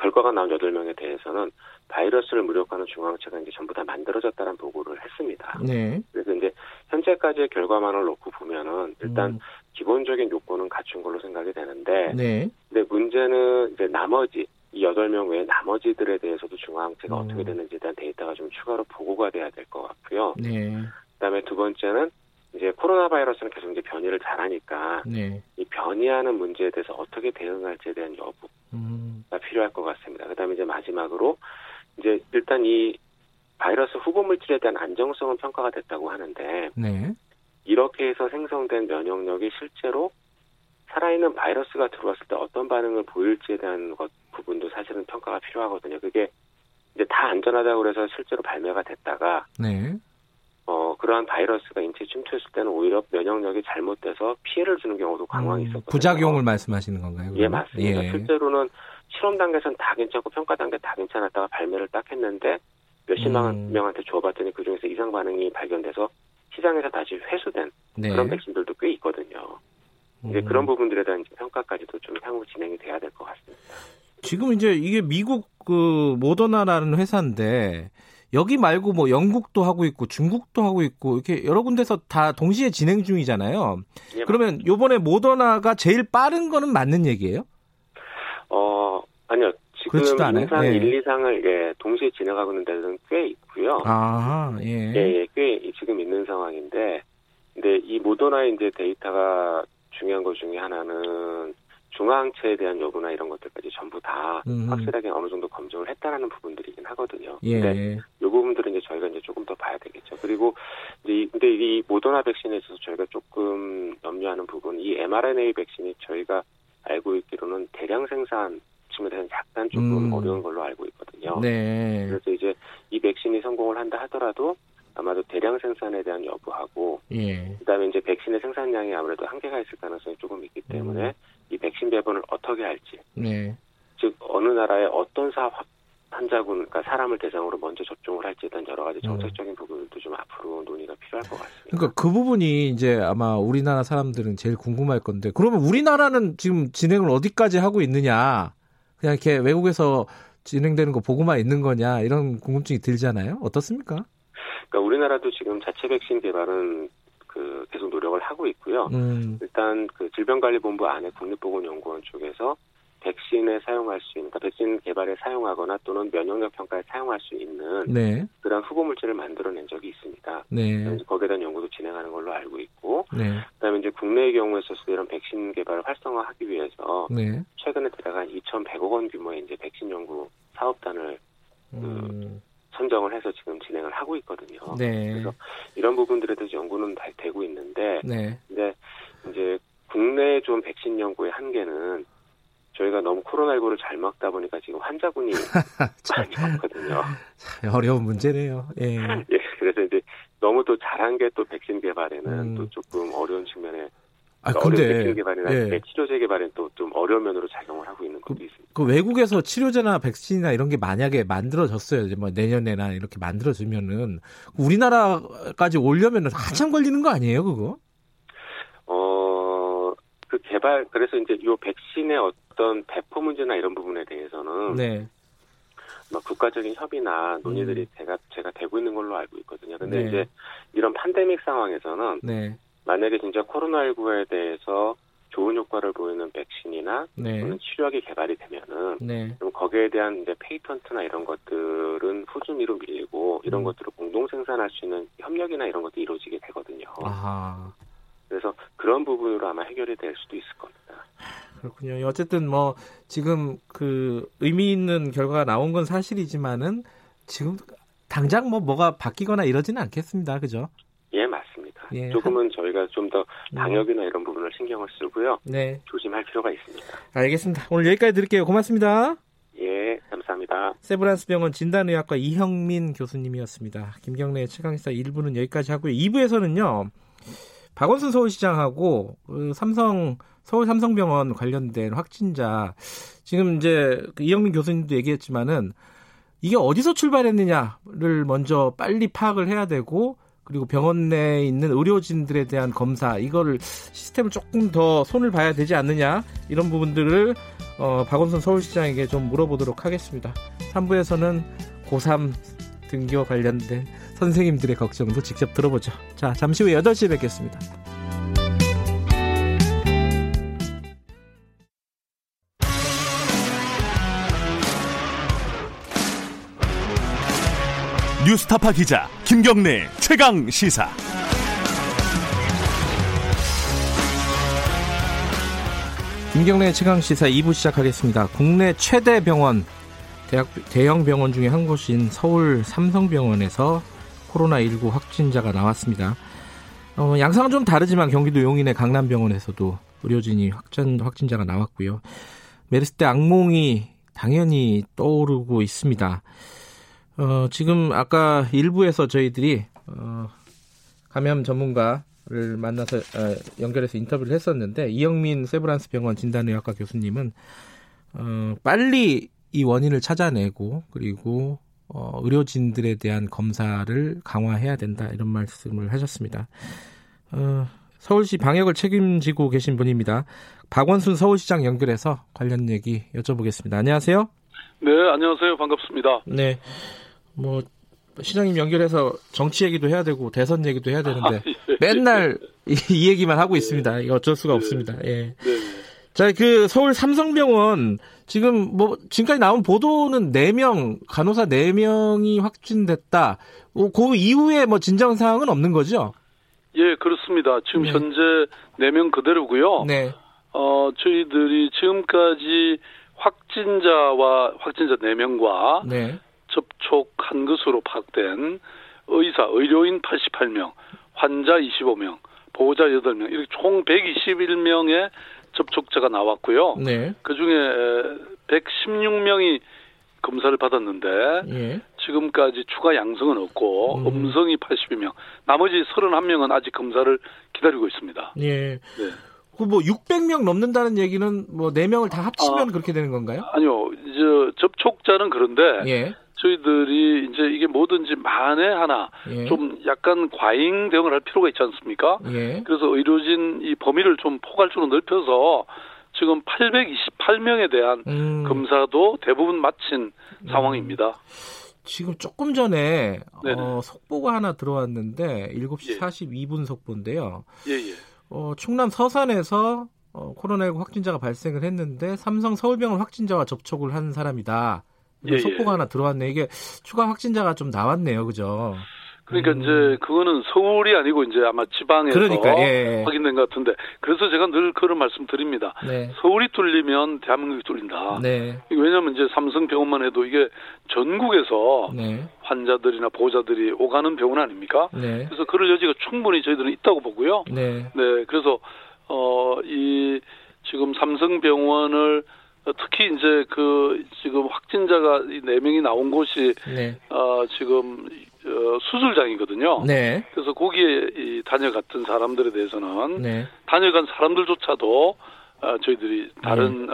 결과가 나온 8명에 대해서는 바이러스를 무력화하는 중화항체가 이제 전부 다 만들어졌다는 보고를 했습니다. 네. 그래서 이제 현재까지의 결과만을 놓고 보면은 일단 기본적인 요건은 갖춘 걸로 생각이 되는데, 네. 근데 문제는 이제 나머지 이 8명 외에 나머지들에 대해서도 중화항체가 어떻게 되는지에 대한 데이터가 좀 추가로 보고가 돼야 될 것 같고요. 네. 그다음에 두 번째는 이제 코로나 바이러스는 계속 이제 변이를 잘하니까 네. 이 변이하는 문제에 대해서 어떻게 대응할지에 대한 여부가 필요할 것 같습니다. 그다음에 이제 마지막으로 이제 일단 이 바이러스 후보 물질에 대한 안정성은 평가가 됐다고 하는데 네. 이렇게 해서 생성된 면역력이 실제로 살아있는 바이러스가 들어왔을 때 어떤 반응을 보일지에 대한 것 부분도 사실은 평가가 필요하거든요. 그게 이제 다 안전하다고 그래서 실제로 발매가 됐다가 네. 그러한 바이러스가 인체에 침투했을 때는 오히려 면역력이 잘못돼서 피해를 주는 경우도 관광이 있었거든요. 부작용을 말씀하시는 건가요? 그러면? 예, 맞습니다. 예. 실제로는 실험 단계에서는 다 괜찮고 평가 단계 다 괜찮았다가 발매를 딱 했는데 몇십만 명한테 줘봤더니 그중에서 이상 반응이 발견돼서 시장에서 다시 회수된 네. 그런 백신들도 꽤 있거든요. 이제 그런 부분들에 대한 평가까지도 좀 향후 진행이 돼야 될 것 같습니다. 지금 이제 이게 미국 그 모더나라는 회사인데 여기 말고 뭐 영국도 하고 있고 중국도 하고 있고 이렇게 여러 군데서 다 동시에 진행 중이잖아요. 예, 그러면 요번에 모더나가 제일 빠른 거는 맞는 얘기예요? 아니요. 지금 임상 1, 2상을 예, 동시에 진행하고 있는 데는 꽤 있고요. 아, 예. 예, 꽤 지금 있는 상황인데 근데 이 모더나의 이제 데이터가 중요한 것 중에 하나는 중화항체에 대한 여부나 이런 것들까지 전부 다 확실하게 어느 정도 검증을 했다라는 부분들이긴 하거든요. 예. 근데 이 부분들은 이제 저희가 이제 조금 더 봐야 되겠죠. 그리고 이제 근데 이 모더나 백신에 있어서 저희가 조금 염려하는 부분, 이 mRNA 백신이 저희가 알고 있기로는 대량 생산 측면에 대한 약간 조금 어려운 걸로 알고 있거든요. 네. 그래서 이제 이 백신이 성공을 한다 하더라도 아마도 대량 생산에 대한 여부하고, 예. 그다음에 이제 백신의 생산량이 아무래도 한계가 있을 가능성이 조금 있기 때문에. 이 백신 배분을 어떻게 할지, 네. 즉 어느 나라에 어떤 환자군, 그러니까 사람을 대상으로 먼저 접종을 할지에 대한 여러 가지 정책적인 부분도 좀 앞으로 논의가 필요할 것 같습니다. 그러니까 그 부분이 이제 아마 우리나라 사람들은 제일 궁금할 건데, 그러면 우리나라는 지금 진행을 어디까지 하고 있느냐, 그냥 이렇게 외국에서 진행되는 거 보고만 있는 거냐 이런 궁금증이 들잖아요. 어떻습니까? 그러니까 우리나라도 지금 자체 백신 개발은 계속 노력을 하고 있고요. 일단 그 질병관리본부 안에 국립보건연구원 쪽에서 백신에 사용할 수 있는, 그러니까 백신 개발에 사용하거나 또는 면역력 평가에 사용할 수 있는 네. 그런 후보 물질을 만들어낸 적이 있습니다. 네. 거기에 대한 연구도 진행하는 걸로 알고 있고, 네. 그다음에 이제 국내의 경우에 있어서 이런 백신 개발을 활성화하기 위해서 네. 최근에 들어간 2,100억 원 규모의 이제 백신 연구 사업단을 선정을 해서 지금 진행을 하고 있거든요. 네. 그래서 이런 부분들에 대해서 연구는 다 되고 있는데, 네. 근데 이제 국내 좀 백신 연구의 한계는 저희가 너무 코로나19를 잘 막다 보니까 지금 환자군이 많이 없거든요. 어려운 문제네요. 예. 예. 그래서 이제 너무 또 잘한 게 또 백신 개발에는 또 조금 어려운 측면에. 아, 근데 백신 개발이나 예. 치료제 개발은 또 좀 어려운 면으로 작용을 하고 있는 것도 있습니다. 그 외국에서 치료제나 백신이나 이런 게 만약에 만들어졌어요. 이제 뭐 내년에나 이렇게 만들어지면은 우리나라까지 오려면은 한참 걸리는 거 아니에요, 그거? 그 개발 그래서 이제 요 백신의 어떤 배포 문제나 이런 부분에 대해서는 네. 막 국가적인 협의나 논의들이 제가 되고 있는 걸로 알고 있거든요. 근데 네. 이제 이런 팬데믹 상황에서는 네. 만약에 진짜 코로나19에 대해서 좋은 효과를 보이는 백신이나 네. 또는 치료약이 개발이 되면은 네. 그럼 거기에 대한 이제 페이턴트나 이런 것들은 후순위로 밀리고 이런 것들을 공동 생산할 수 있는 협력이나 이런 것도 이루어지게 되거든요. 아하. 그래서 그런 부분으로 아마 해결이 될 수도 있을 겁니다. 그렇군요. 어쨌든 뭐 지금 그 의미 있는 결과가 나온 건 사실이지만은 지금 당장 뭐가 바뀌거나 이러지는 않겠습니다. 그죠? 예, 맞습니다. 예, 조금은 저희가 좀 더 방역이나 이런 부분을 신경을 쓰고요. 네. 조심할 필요가 있습니다. 알겠습니다. 오늘 여기까지 드릴게요. 고맙습니다. 예, 감사합니다. 세브란스병원 진단의학과 이영민 교수님이었습니다. 김경래 최강시사 1부는 여기까지 하고요. 2부에서는요. 박원순 서울시장하고 서울 삼성병원 관련된 확진자 지금 이제 이영민 교수님도 얘기했지만은 이게 어디서 출발했느냐를 먼저 빨리 파악을 해야 되고 그리고 병원 내에 있는 의료진들에 대한 검사 이거를 시스템을 조금 더 손을 봐야 되지 않느냐 이런 부분들을 박원순 서울시장에게 좀 물어보도록 하겠습니다. 3부에서는 고3 등교 관련된 선생님들의 걱정도 직접 들어보죠. 자, 잠시 후 8시에 뵙겠습니다. 뉴스타파 기자 김경래 최강 시사. 김경래 최강 시사 2부 시작하겠습니다. 국내 최대 병원 대형 병원 중에 한 곳인 서울 삼성병원에서 코로나19 확진자가 나왔습니다. 양상은 좀 다르지만 경기도 용인의 강남병원에서도 의료진이 확진자가 나왔고요. 메르스 때 악몽이 당연히 떠오르고 있습니다. 지금 아까 일부에서 저희들이 감염 전문가를 만나서 연결해서 인터뷰를 했었는데 이영민 세브란스병원 진단의학과 교수님은 빨리 이 원인을 찾아내고 그리고 의료진들에 대한 검사를 강화해야 된다 이런 말씀을 하셨습니다. 서울시 방역을 책임지고 계신 분입니다. 박원순 서울시장 연결해서 관련 얘기 여쭤보겠습니다. 안녕하세요. 네, 안녕하세요. 반갑습니다. 네. 뭐 시장님 연결해서 정치 얘기도 해야 되고 대선 얘기도 해야 되는데 예. 맨날 이 얘기만 하고 있습니다. 이거 어쩔 수가 없습니다. 예. 네. 자, 서울 삼성병원 지금 지금까지 나온 보도는 4명 간호사 4명이 확진됐다. 그 이후에 진정 사항은 없는 거죠? 예, 그렇습니다. 지금 네. 현재 4명 그대로고요. 네. 저희들이 지금까지 확진자 4명과 네. 접촉한 것으로 파악된 의료인 88명, 환자 25명, 보호자 8명, 이렇게 총 121명의 접촉자가 나왔고요. 네. 그중에 116명이 검사를 받았는데 예. 지금까지 추가 양성은 없고 음성이 82명, 나머지 31명은 아직 검사를 기다리고 있습니다. 예. 네. 600명 넘는다는 얘기는 4명을 다 합치면 그렇게 되는 건가요? 아니요. 이제 접촉자는 그런데 예. 저희들이 이제 이게 뭐든지 만에 하나 예. 좀 약간 과잉 대응을 할 필요가 있지 않습니까? 예. 그래서 의료진 이 범위를 좀 포괄적으로 넓혀서 지금 828명에 대한 검사도 대부분 마친 상황입니다. 지금 조금 전에 속보가 하나 들어왔는데 7시 예. 42분 속보인데요. 예예. 충남 서산에서 코로나19 확진자가 발생을 했는데 삼성 서울병원 확진자와 접촉을 한 사람이다. 예, 속보가 하나 들어왔네. 이게 추가 확진자가 좀 나왔네요, 그죠? 그러니까 이제 그거는 서울이 아니고 이제 아마 지방에서 예. 확인된 것 같은데 그래서 제가 늘 그런 말씀드립니다. 네. 서울이 뚫리면 대한민국이 뚫린다. 네. 왜냐하면 이제 삼성병원만 해도 이게 전국에서 네. 환자들이나 보호자들이 오가는 병원 아닙니까? 네. 그래서 그럴 여지가 충분히 저희들은 있다고 보고요. 네. 네. 그래서 이 지금 삼성병원을 특히 이제 지금 확진자가 4명이 나온 곳이 네. 지금 수술장이거든요. 네. 그래서 거기에 다녀갔던 사람들에 대해서는 네. 다녀간 사람들조차도 저희들이 다른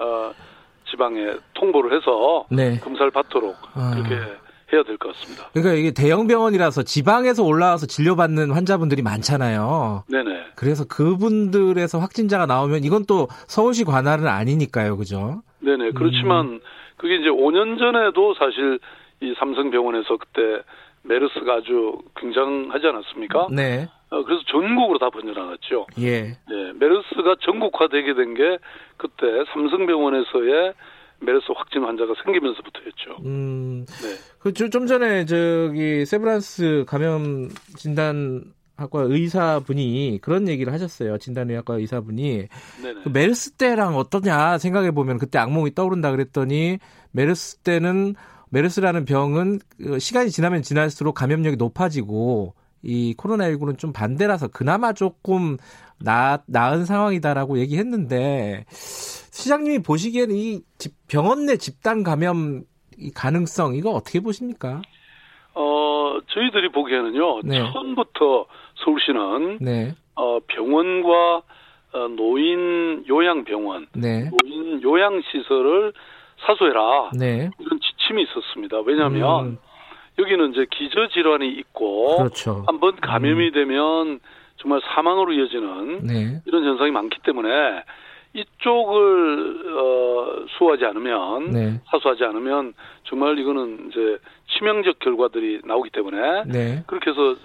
지방에 통보를 해서 네. 검사를 받도록 그렇게 해야 될 것 같습니다. 그러니까 이게 대형 병원이라서 지방에서 올라와서 진료받는 환자분들이 많잖아요. 네네. 그래서 그분들에서 확진자가 나오면 이건 또 서울시 관할은 아니니까요, 그죠? 네네. 그렇지만 그게 이제 5년 전에도 사실 이 삼성병원에서 그때 메르스가 아주 굉장하지 않았습니까? 네. 그래서 전국으로 다 번져나갔죠. 예. 네, 메르스가 전국화되게 된 게 그때 삼성병원에서의 메르스 확진 환자가 생기면서부터였죠. 네. 좀 전에 저기 세브란스 감염 진단학과 의사분이 그런 얘기를 하셨어요. 진단의학과 의사분이 그 메르스 때랑 어떠냐 생각해 보면 그때 악몽이 떠오른다 그랬더니 메르스 때는 메르스라는 병은 시간이 지나면 지날수록 감염력이 높아지고 이 코로나19는 좀 반대라서 그나마 조금 나은 상황이다라고 얘기했는데 시장님이 보시기에는 이 병원 내 집단 감염 가능성 이거 어떻게 보십니까? 저희들이 보기에는요. 네. 처음부터 서울시는 네. 병원과 노인 요양병원, 네. 노인 요양시설을 사소해라. 네. 이런 지침이 있었습니다. 왜냐하면 여기는 이제 기저질환이 있고 그렇죠. 한번 감염이 되면 정말 사망으로 이어지는 네. 이런 현상이 많기 때문에 이쪽을 수호하지 않으면 네. 사수하지 않으면 정말 이거는 이제 치명적 결과들이 나오기 때문에 네. 그렇게 해서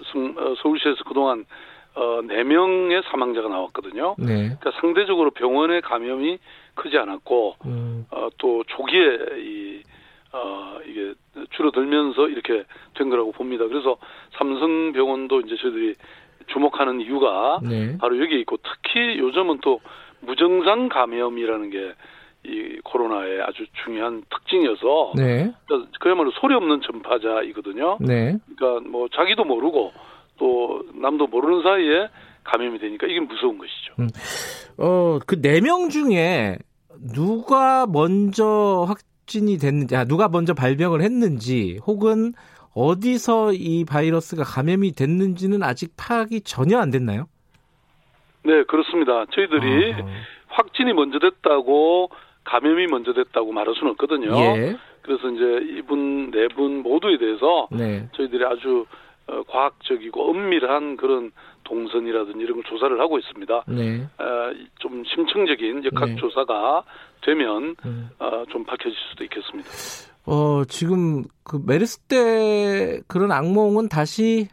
서울시에서 그동안 4명의 사망자가 나왔거든요. 네. 그러니까 상대적으로 병원의 감염이 크지 않았고 또 조기에 이게 줄어들면서 이렇게 된 거라고 봅니다. 그래서 삼성병원도 이제 저희들이 주목하는 이유가 네. 바로 여기에 있고 특히 요즘은 또 무증상 감염이라는 게 이 코로나의 아주 중요한 특징이어서 네. 그야말로 소리 없는 전파자이거든요. 네. 그러니까 뭐 자기도 모르고 또 남도 모르는 사이에 감염이 되니까 이게 무서운 것이죠. 그 4명 중에 누가 먼저 확진이 됐는지, 누가 먼저 발병을 했는지 혹은 어디서 이 바이러스가 감염이 됐는지는 아직 파악이 전혀 안 됐나요? 네, 그렇습니다. 저희들이 확진이 먼저 됐다고 감염이 먼저 됐다고 말할 수는 없거든요. 예. 그래서 이제 이분, 4분 모두에 대해서 네. 저희들이 아주 과학적이고 은밀한 그런 동선이라든지 이런 걸 조사를 하고 있습니다. 네. 좀 심층적인 역학조사가 네. 되면 좀 밝혀질 수도 있겠습니다. 지금 그 메르스 때 그런 악몽은 다시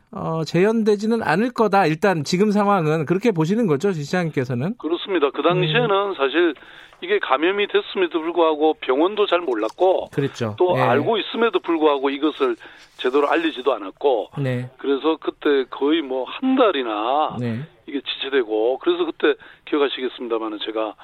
재현되지는 않을 거다. 일단 지금 상황은 그렇게 보시는 거죠, 시장님께서는? 그렇습니다. 그 당시에는 사실 이게 감염이 됐음에도 불구하고 병원도 잘 몰랐고 그랬죠. 또 네. 알고 있음에도 불구하고 이것을 제대로 알리지도 않았고 네. 그래서 그때 거의 뭐 한 달이나 네. 이게 지체되고 그래서 그때 기억하시겠습니다만 제가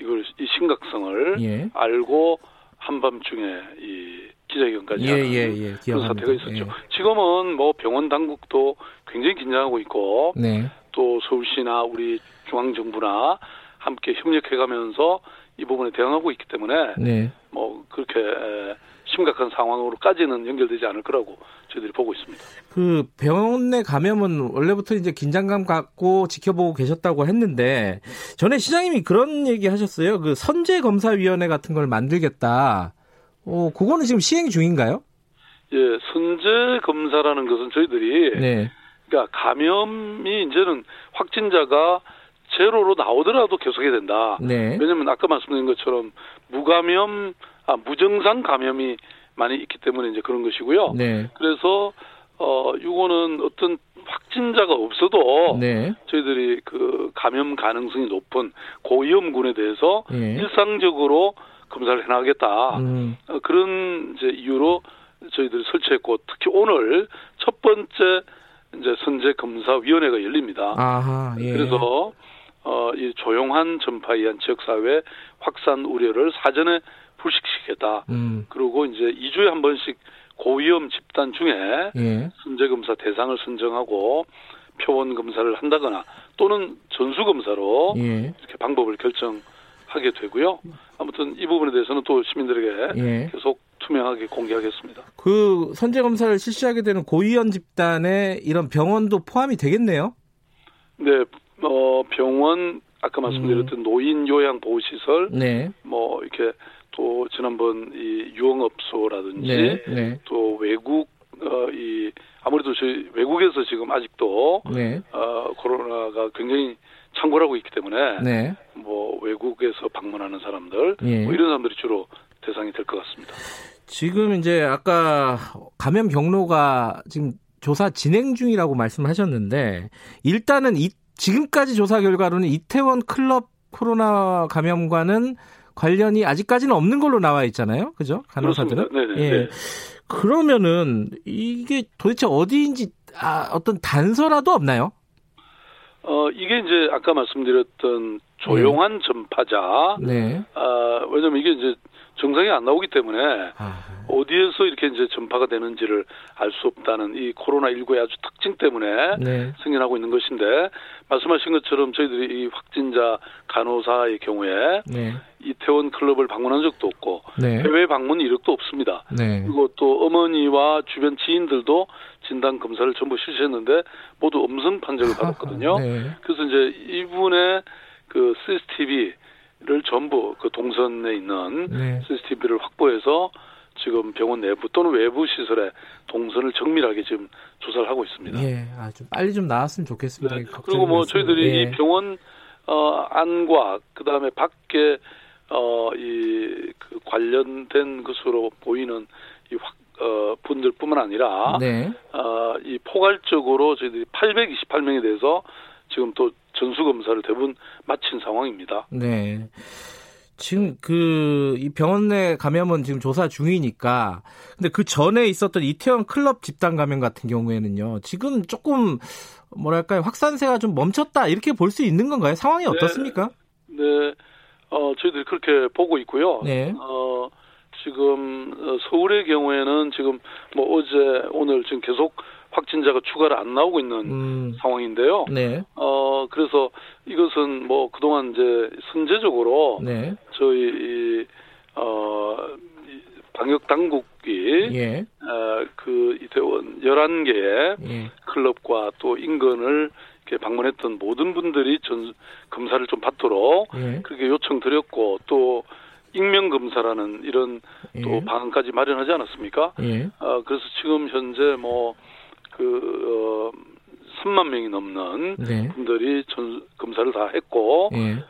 이걸 이 심각성을 예. 알고 한밤중에 이 기자회견까지 하는 그런 사태가 있었죠. 예. 지금은 뭐 병원 당국도 굉장히 긴장하고 있고 네. 또 서울시나 우리 중앙정부나 함께 협력해가면서 이 부분에 대응하고 있기 때문에 네. 뭐 그렇게 심각한 상황으로까지는 연결되지 않을 거라고 저희들이 보고 있습니다. 그 병원 내 감염은 원래부터 이제 긴장감 갖고 지켜보고 계셨다고 했는데 전에 시장님이 그런 얘기 하셨어요. 그 선제검사위원회 같은 걸 만들겠다. 그거는 지금 시행 중인가요? 예, 선제검사라는 것은 저희들이 네. 그러니까 감염이 이제는 확진자가 제로로 나오더라도 계속해야 된다. 네. 왜냐하면 아까 말씀드린 것처럼 무증상 감염이 많이 있기 때문에 이제 그런 것이고요. 네. 그래서 이거는 어떤 확진자가 없어도 네. 저희들이 그 감염 가능성이 높은 고위험군에 대해서 네. 일상적으로 검사를 해나가겠다. 그런 이제 이유로 저희들이 설치했고 특히 오늘 첫 번째 이제 선제 검사 위원회가 열립니다. 아하, 예. 그래서 이 조용한 전파에 의한 지역사회 확산 우려를 사전에 불식시켰다. 그리고 이제 2주에 한 번씩 고위험 집단 중에 예. 선제검사 대상을 선정하고 표본 검사를 한다거나 또는 전수검사로 예. 이렇게 방법을 결정하게 되고요. 아무튼 이 부분에 대해서는 또 시민들에게 예. 계속 투명하게 공개하겠습니다. 그 선제검사를 실시하게 되는 고위험 집단에 이런 병원도 포함이 되겠네요? 네. 병원, 아까 말씀드렸던 노인 요양 보호시설, 네. 뭐 이렇게 또 지난번 이 유흥업소라든지 네. 네. 또 외국 아무래도 저희 외국에서 지금 아직도 네. 코로나가 굉장히 창궐하고 있기 때문에 네. 뭐 외국에서 방문하는 사람들 네. 뭐 이런 사람들이 주로 대상이 될 것 같습니다. 지금 이제 아까 감염 경로가 지금 조사 진행 중이라고 말씀하셨는데 일단은 지금까지 조사 결과로는 이태원 클럽 코로나 감염과는 관련이 아직까지는 없는 걸로 나와 있잖아요. 그죠? 간호사들은. 예. 그러면은 이게 도대체 어디인지 어떤 단서라도 없나요? 이게 이제 아까 말씀드렸던 조용한 전파자. 네. 왜냐면 이게 이제 증상이 안 나오기 때문에 어디에서 이렇게 이제 전파가 되는지를 알 수 없다는 이 코로나19의 아주 특징 때문에 네. 승인하고 있는 것인데 말씀하신 것처럼 저희들이 이 확진자 간호사의 경우에 네. 이태원 클럽을 방문한 적도 없고 네. 해외 방문 이력도 없습니다. 네. 그리고 또 어머니와 주변 지인들도 진단 검사를 전부 실시했는데 모두 음성 판정을 받았거든요. 네. 그래서 이제 이분의 그 CCTV를 전부 그 동선에 있는 네. CCTV를 확보해서 지금 병원 내부 또는 외부 시설의 동선을 정밀하게 지금 조사를 하고 있습니다. 네, 좀 빨리 좀 나왔으면 좋겠습니다. 네. 그리고 뭐 저희들이 네. 이 병원 안과 그 다음에 밖에 이 그 관련된 것으로 보이는 이 분들뿐만 아니라 네. 이 포괄적으로 저희들이 828명에 대해서 지금 또 전수검사를 대부분 마친 상황입니다. 네. 지금 이 병원 내 감염은 지금 조사 중이니까. 근데 그 전에 있었던 이태원 클럽 집단 감염 같은 경우에는요. 지금 조금 뭐랄까요. 확산세가 좀 멈췄다. 이렇게 볼 수 있는 건가요? 상황이 어떻습니까? 네. 네. 저희들이 그렇게 보고 있고요. 네. 지금 서울의 경우에는 지금 뭐 어제 오늘 지금 계속 확진자가 추가로 안 나오고 있는 상황인데요. 네. 그래서 이것은 뭐 그동안 이제 선제적으로 네. 저희 방역 당국이 예. 그 이태원 11개의 예. 클럽과 또 인근을 이렇게 방문했던 모든 분들이 검사를 좀 받도록 예. 그렇게 요청드렸고 또 익명검사라는 이런 예. 또 방안까지 마련하지 않았습니까? 예. 그래서 지금 현재 뭐 3만 명이 넘는 네. 분들이 검사를 다 했고 네.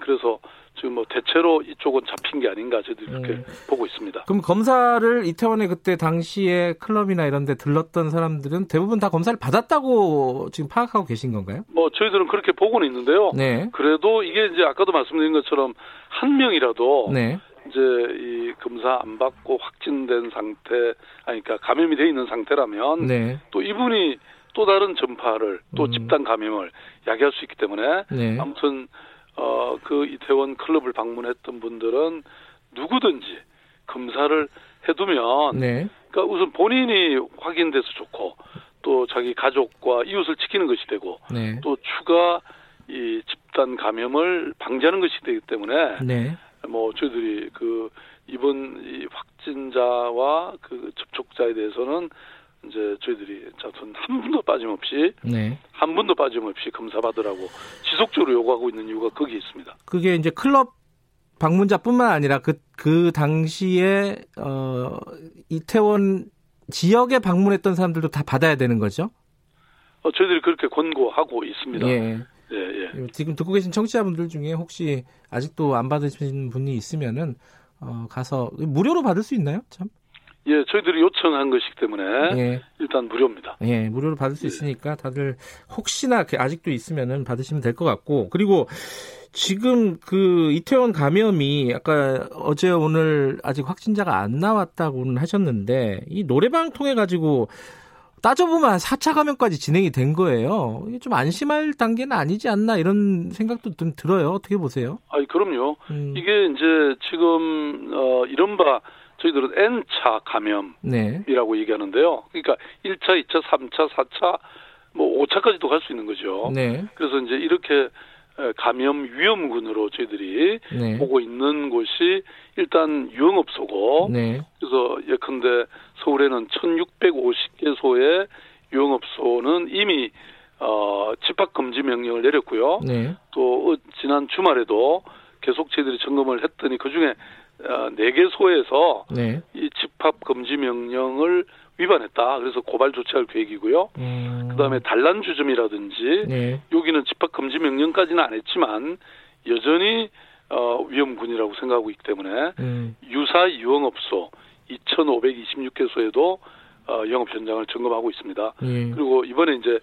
그래서 지금 뭐 대체로 이쪽은 잡힌 게 아닌가 저희들이 그렇게 보고 있습니다. 그럼 검사를 이태원에 그때 당시에 클럽이나 이런 데 들렀던 사람들은 대부분 다 검사를 받았다고 지금 파악하고 계신 건가요? 뭐 저희들은 그렇게 보고는 있는데요. 네. 그래도 이게 이제 아까도 말씀드린 것처럼 한 명이라도 네. 이제 이 검사 안 받고 확진된 상태, 그러니까 감염이 돼 있는 상태라면 네. 또 이분이 또 다른 전파를 또 집단 감염을 야기할 수 있기 때문에 네. 아무튼 그 이태원 클럽을 방문했던 분들은 누구든지 검사를 해두면 네. 그러니까 우선 본인이 확인돼서 좋고 또 자기 가족과 이웃을 지키는 것이 되고 네. 또 추가 이 집단 감염을 방지하는 것이 되기 때문에. 네. 뭐 저희들이 그 이번 이 확진자와 그 접촉자에 대해서는 이제 저희들이 한 분도 빠짐없이 네. 한 분도 빠짐없이 검사 받으라고 지속적으로 요구하고 있는 이유가 거기에 있습니다. 그게 이제 클럽 방문자뿐만 아니라 그 당시에 이태원 지역에 방문했던 사람들도 다 받아야 되는 거죠? 저희들이 그렇게 권고하고 있습니다. 예. 예, 예. 지금 듣고 계신 청취자분들 중에 혹시 아직도 안 받으신 분이 있으면은 가서 무료로 받을 수 있나요? 참. 예, 저희들이 요청한 것이기 때문에 예. 일단 무료입니다. 예, 무료로 받을 수 있으니까 다들 혹시나 아직도 있으면은 받으시면 될 것 같고 그리고 지금 그 이태원 감염이 아까 어제 오늘 아직 확진자가 안 나왔다고는 하셨는데 이 노래방 통해 가지고. 따져보면 4차 감염까지 진행이 된 거예요. 이게 좀 안심할 단계는 아니지 않나 이런 생각도 좀 들어요. 어떻게 보세요? 아니, 그럼요. 이게 이제 지금, 이른바 저희들은 N차 감염이라고 네. 얘기하는데요. 그러니까 1차, 2차, 3차, 4차, 뭐 5차까지도 갈 수 있는 거죠. 네. 그래서 이제 이렇게 감염 위험군으로 저희들이 네. 보고 있는 곳이 일단 유흥업소고 네. 그래서 예컨대 서울에는 1650개소의 유흥업소는 이미 집합금지 명령을 내렸고요. 네. 또 지난 주말에도 계속 저희들이 점검을 했더니 그중에 4개소에서 네. 이 집합금지 명령을 위반했다. 그래서 고발 조치할 계획이고요. 그다음에 단란주점이라든지 네. 여기는 집합금지 명령까지는 안 했지만 여전히 위험군이라고 생각하고 있기 때문에 유사 유흥업소 2,526개소에도 영업 현장을 점검하고 있습니다. 그리고 이번에 이제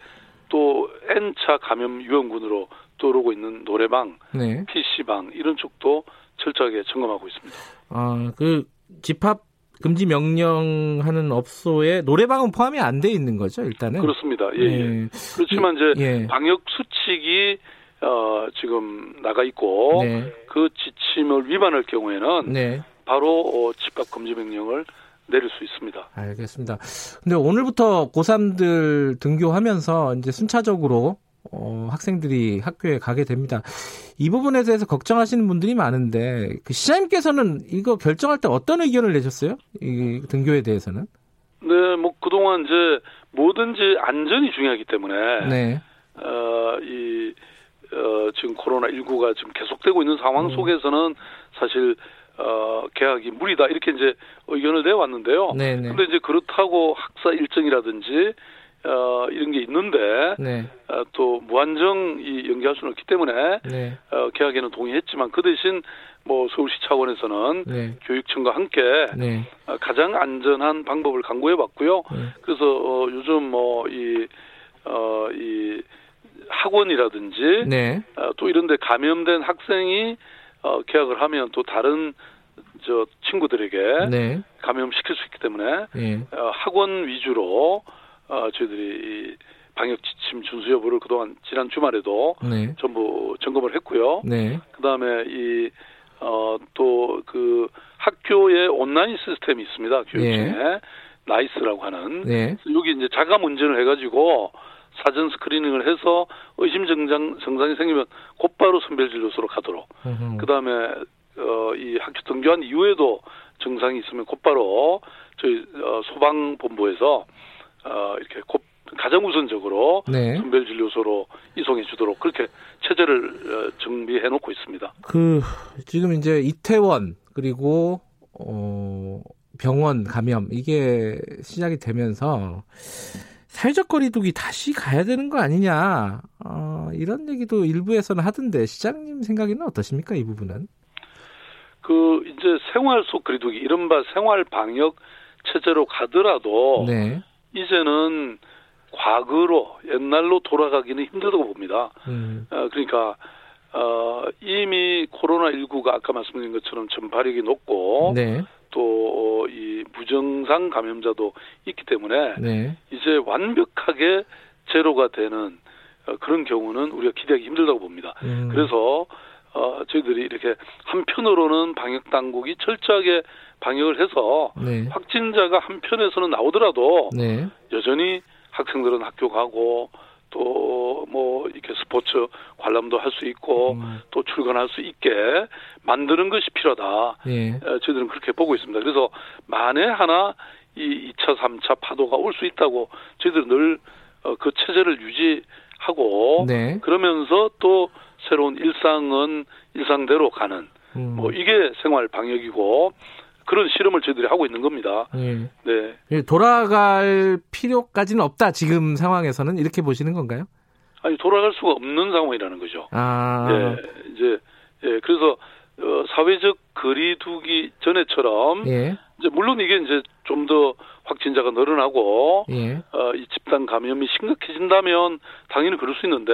또 N차 감염 유형군으로 떠오르고 있는 노래방, 네. PC방 이런 쪽도 철저하게 점검하고 있습니다. 아, 그 집합 금지 명령하는 업소에 노래방은 포함이 안 돼 있는 거죠, 일단은? 그렇습니다. 예. 예. 그렇지만 이제 예. 방역 수칙이 지금 나가 있고 네. 그 지침을 위반할 경우에는 네. 바로 집합 금지 명령을 내릴 수 있습니다. 알겠습니다. 근데 오늘부터 고3들 등교하면서 이제 순차적으로 학생들이 학교에 가게 됩니다. 이 부분에 대해서 걱정하시는 분들이 많은데 그 시장님께서는 이거 결정할 때 어떤 의견을 내셨어요? 이 등교에 대해서는? 네, 뭐 그동안 이제 뭐든지 안전이 중요하기 때문에 네. 지금 코로나19가 지금 계속되고 있는 상황 속에서는 사실 개학이 무리다 이렇게 이제 의견을 내왔는데요. 그런데 이제 그렇다고 학사 일정이라든지 이런 게 있는데 네. 또 무한정이 연기할 수는 없기 때문에 네. 개학에는 동의했지만 그 대신 뭐 서울시 차원에서는 네. 교육청과 함께 네. 가장 안전한 방법을 강구해봤고요. 네. 그래서 요즘 뭐 이 학원이라든지 네. 또 이런데 감염된 학생이 개학을 하면 또 다른 저 친구들에게 네. 감염시킬 수 있기 때문에 네. 학원 위주로 저희들이 방역 지침 준수 여부를 그동안 지난 주말에도 네. 전부 점검을 했고요. 네. 그다음에 이 또 그 학교에 온라인 시스템이 있습니다. 교육청에 네. 나이스라고 하는 네. 여기 이제 자가 운전을 해가지고. 사전 스크리닝을 해서 의심 증상이 생기면 곧바로 선별진료소로 가도록. 그다음에 이 학교 등교한 이후에도 증상이 있으면 곧바로 저희 소방본부에서 이렇게 곧 가장 우선적으로 네. 선별진료소로 이송해 주도록 그렇게 체제를 정비해 놓고 있습니다. 그 지금 이제 이태원 그리고 병원 감염 이게 시작이 되면서. 사회적 거리두기 다시 가야 되는 거 아니냐 이런 얘기도 일부에서는 하던데 시장님 생각에는 어떠십니까 이 부분은? 그 이제 생활 속 거리두기 이른바 생활 방역 체제로 가더라도 네. 이제는 과거로 옛날로 돌아가기는 힘들다고 봅니다. 그러니까 이미 코로나19가 아까 말씀드린 것처럼 전파력이 높고. 네. 또 이 무증상 감염자도 있기 때문에 네. 이제 완벽하게 제로가 되는 그런 경우는 우리가 기대하기 힘들다고 봅니다. 그래서 저희들이 이렇게 한편으로는 방역 당국이 철저하게 방역을 해서 네. 확진자가 한편에서는 나오더라도 네. 여전히 학생들은 학교 가고 또 뭐 이렇게 스포츠 관람도 할 수 있고 또 출근할 수 있게 만드는 것이 필요하다. 예. 저희들은 그렇게 보고 있습니다. 그래서 만에 하나 이 2차, 3차 파도가 올 수 있다고 저희들은 늘 그 체제를 유지하고 네. 그러면서 또 새로운 일상은 일상대로 가는 뭐 이게 생활 방역이고 그런 실험을 저희들이 하고 있는 겁니다. 네. 돌아갈 필요까지는 없다. 지금 상황에서는 이렇게 보시는 건가요? 아니 돌아갈 수가 없는 상황이라는 거죠. 아, 예, 이제 예, 그래서 사회적 거리두기 전에처럼 예. 이제 물론 이게 이제 좀 더 확진자가 늘어나고 예. 이 집단 감염이 심각해진다면 당연히 그럴 수 있는데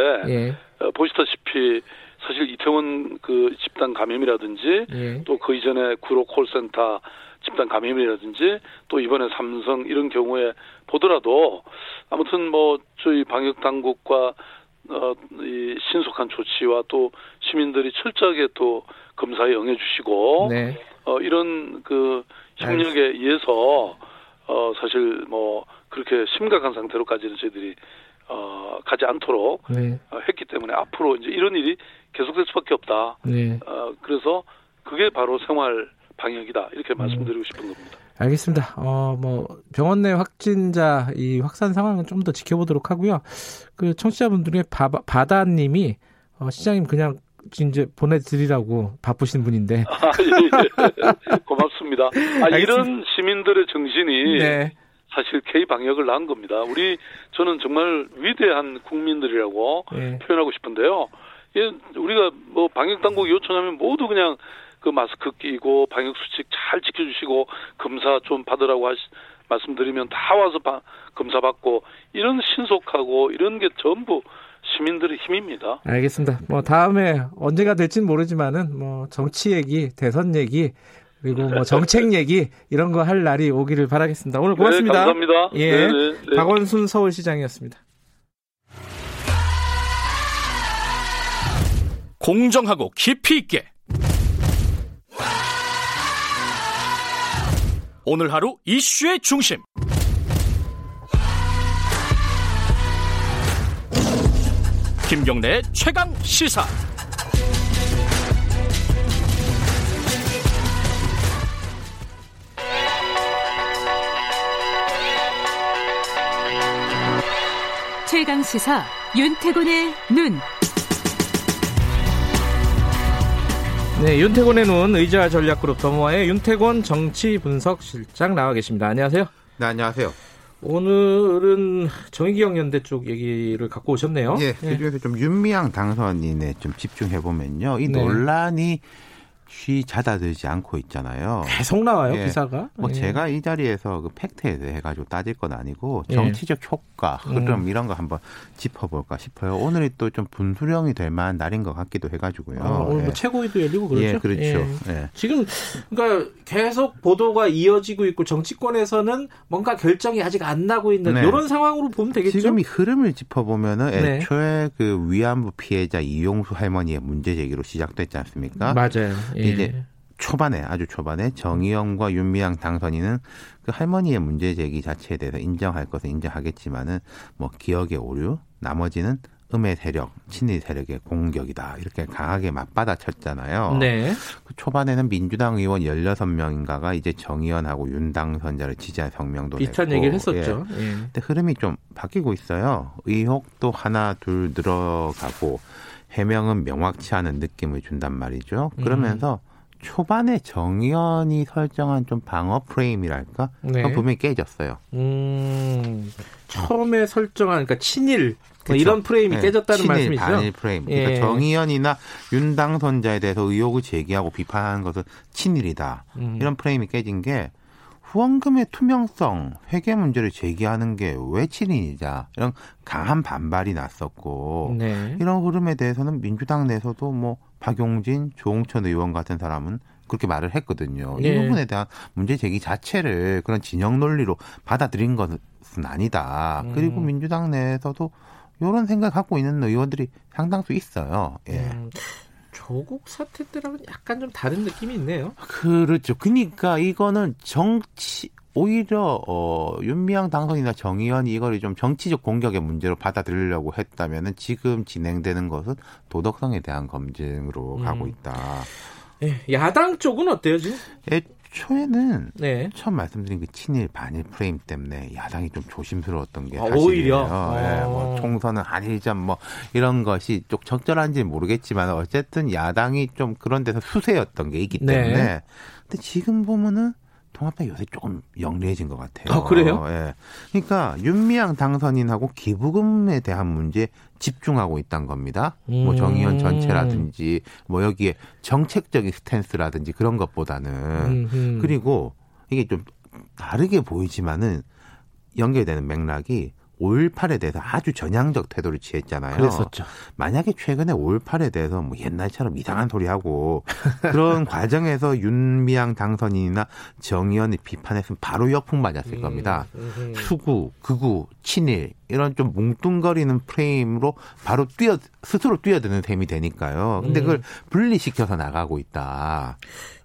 예. 보시다시피 사실 이태원 그 집단 감염이라든지 예. 또 그 이전에 구로 콜센터 집단 감염이라든지 또 이번에 삼성 이런 경우에 보더라도 아무튼 뭐 저희 방역 당국과 이 신속한 조치와 또 시민들이 철저하게 또 검사에 응해주시고 네. 이런 그 협력에 의해서 사실 뭐 그렇게 심각한 상태로까지는 저희들이 가지 않도록 네. 했기 때문에 앞으로 이제 이런 일이 계속될 수밖에 없다. 네. 그래서 그게 바로 생활 방역이다 이렇게 말씀드리고 싶은 겁니다. 알겠습니다. 뭐 병원 내 확진자 이 확산 상황은 좀 더 지켜보도록 하고요. 그 청취자분들의 바다님이 시장님 그냥 이제 보내드리라고 바쁘신 분인데. 아, 예. 고맙습니다. 아, 이런 시민들의 정신이. 네. 사실 K-방역을 낳은 겁니다. 저는 정말 위대한 국민들이라고 네. 표현하고 싶은데요. 우리가 뭐 방역당국이 요청하면 모두 그냥 그 마스크 끼고 방역수칙 잘 지켜주시고 검사 좀 받으라고 말씀드리면 다 와서 검사받고 이런 신속하고 이런 게 전부 시민들의 힘입니다. 알겠습니다. 뭐 다음에 언제가 될지는 모르지만은 뭐 정치 얘기, 대선 얘기 그리고 뭐 정책 얘기 이런 거 할 날이 오기를 바라겠습니다. 오늘 고맙습니다. 네, 감사합니다. 예, 네네. 박원순 서울시장이었습니다. 공정하고 깊이 있게 오늘 하루 이슈의 중심 김경래의 최강시사. 최강시사 윤태곤의 눈. 네, 윤태곤의 눈 의자 전략그룹 더모아의 윤태곤 정치분석실장 나와 계십니다. 안녕하세요. 네, 안녕하세요. 오늘은 정의기억연대 쪽 얘기를 갖고 오셨네요. 예, 그중에서 좀 윤미향 당선인에 좀 집중해 보면요, 이 논란이 쉬 잦아들지 않고 있잖아요. 계속 나와요, 예. 기사가. 뭐 제가 이 자리에서 그 팩트에 대해 가지고 따질 건 아니고 정치적 효과, 흐름 이런 거 한번 짚어볼까 싶어요. 오늘이 또 좀 분수령이 될 만한 날인 것 같기도 해가지고요. 아, 오늘 뭐 예. 최고위도 열리고 그렇죠. 예, 그렇죠. 예. 예. 지금 그러니까 계속 보도가 이어지고 있고 정치권에서는 뭔가 결정이 아직 안 나고 있는 이런 네. 상황으로 보면 되겠죠. 지금 이 흐름을 짚어보면은 애초에 네. 그 위안부 피해자 이용수 할머니의 문제 제기로 시작됐지 않습니까? 맞아요. 예. 이제 초반에 아주 초반에 정의영과 윤미향 당선인은 그 할머니의 문제 제기 자체에 대해서 인정할 것은 인정하겠지만은 뭐 기억의 오류, 나머지는 음의 세력, 친일 세력의 공격이다 이렇게 강하게 맞받아쳤잖아요. 네. 그 초반에는 민주당 의원 16명인가가 이제 정의원하고 윤 당선자를 지지한 성명도 비슷한 냈고. 비슷한 얘기를 했었죠. 예. 예. 근데 흐름이 좀 바뀌고 있어요. 의혹도 하나 둘 늘어가고. 해명은 명확치 않은 느낌을 준단 말이죠. 그러면서 초반에 정의원이 설정한 좀 방어 프레임이랄까? 네. 분명히 깨졌어요. 처음에 설정한 그러니까 친일 뭐 이런 프레임이 네. 깨졌다는 친일, 말씀이시죠? 친일, 반일 프레임. 예. 그러니까 정의연이나 윤 당선자에 대해서 의혹을 제기하고 비판한 것은 친일이다. 이런 프레임이 깨진 게 후원금의 투명성, 회계 문제를 제기하는 게 왜 친일이냐 이런 강한 반발이 났었고 네. 이런 흐름에 대해서는 민주당 내에서도 뭐 박용진, 조홍천 의원 같은 사람은 그렇게 말을 했거든요. 네. 이 부분에 대한 문제 제기 자체를 그런 진영 논리로 받아들인 것은 아니다. 그리고 민주당 내에서도 이런 생각 갖고 있는 의원들이 상당수 있어요. 예. 조국 사태 때랑은 약간 좀 다른 느낌이 있네요. 그렇죠. 그러니까 이거는 정치 오히려 윤미향 당선이나 정의원이 이걸 좀 정치적 공격의 문제로 받아들이려고 했다면은 지금 진행되는 것은 도덕성에 대한 검증으로 가고 있다. 예, 야당 쪽은 어때요 지금? 초에는 네. 처음 말씀드린 그 친일 반일 프레임 때문에 야당이 좀 조심스러웠던 게 사실이에요. 오히려 네, 뭐 총선은 아니죠. 뭐 이런 것이 좀 적절한지 모르겠지만 어쨌든 야당이 좀 그런 데서 수세였던 게 있기 때문에. 네. 근데 지금 보면은 통합당 요새 조금 영리해진 것 같아요. 아, 그래요? 예. 그러니까 윤미향 당선인하고 기부금에 대한 문제에 집중하고 있다는 겁니다. 뭐 정의연 전체라든지 뭐 여기에 정책적인 스탠스라든지 그런 것보다는 그리고 이게 좀 다르게 보이지만은 연결되는 맥락이 5.18에 대해서 아주 전향적 태도를 취했잖아요. 그랬었죠. 만약에 최근에 5.18에 대해서 뭐 옛날처럼 이상한 소리하고 그런 과정에서 윤미향 당선인이나 정의원이 비판했으면 바로 역풍 맞았을 겁니다. 수구, 극우, 친일 이런 좀 뭉뚱거리는 프레임으로 바로 스스로 뛰어드는 셈이 되니까요. 근데 그걸 분리시켜서 나가고 있다.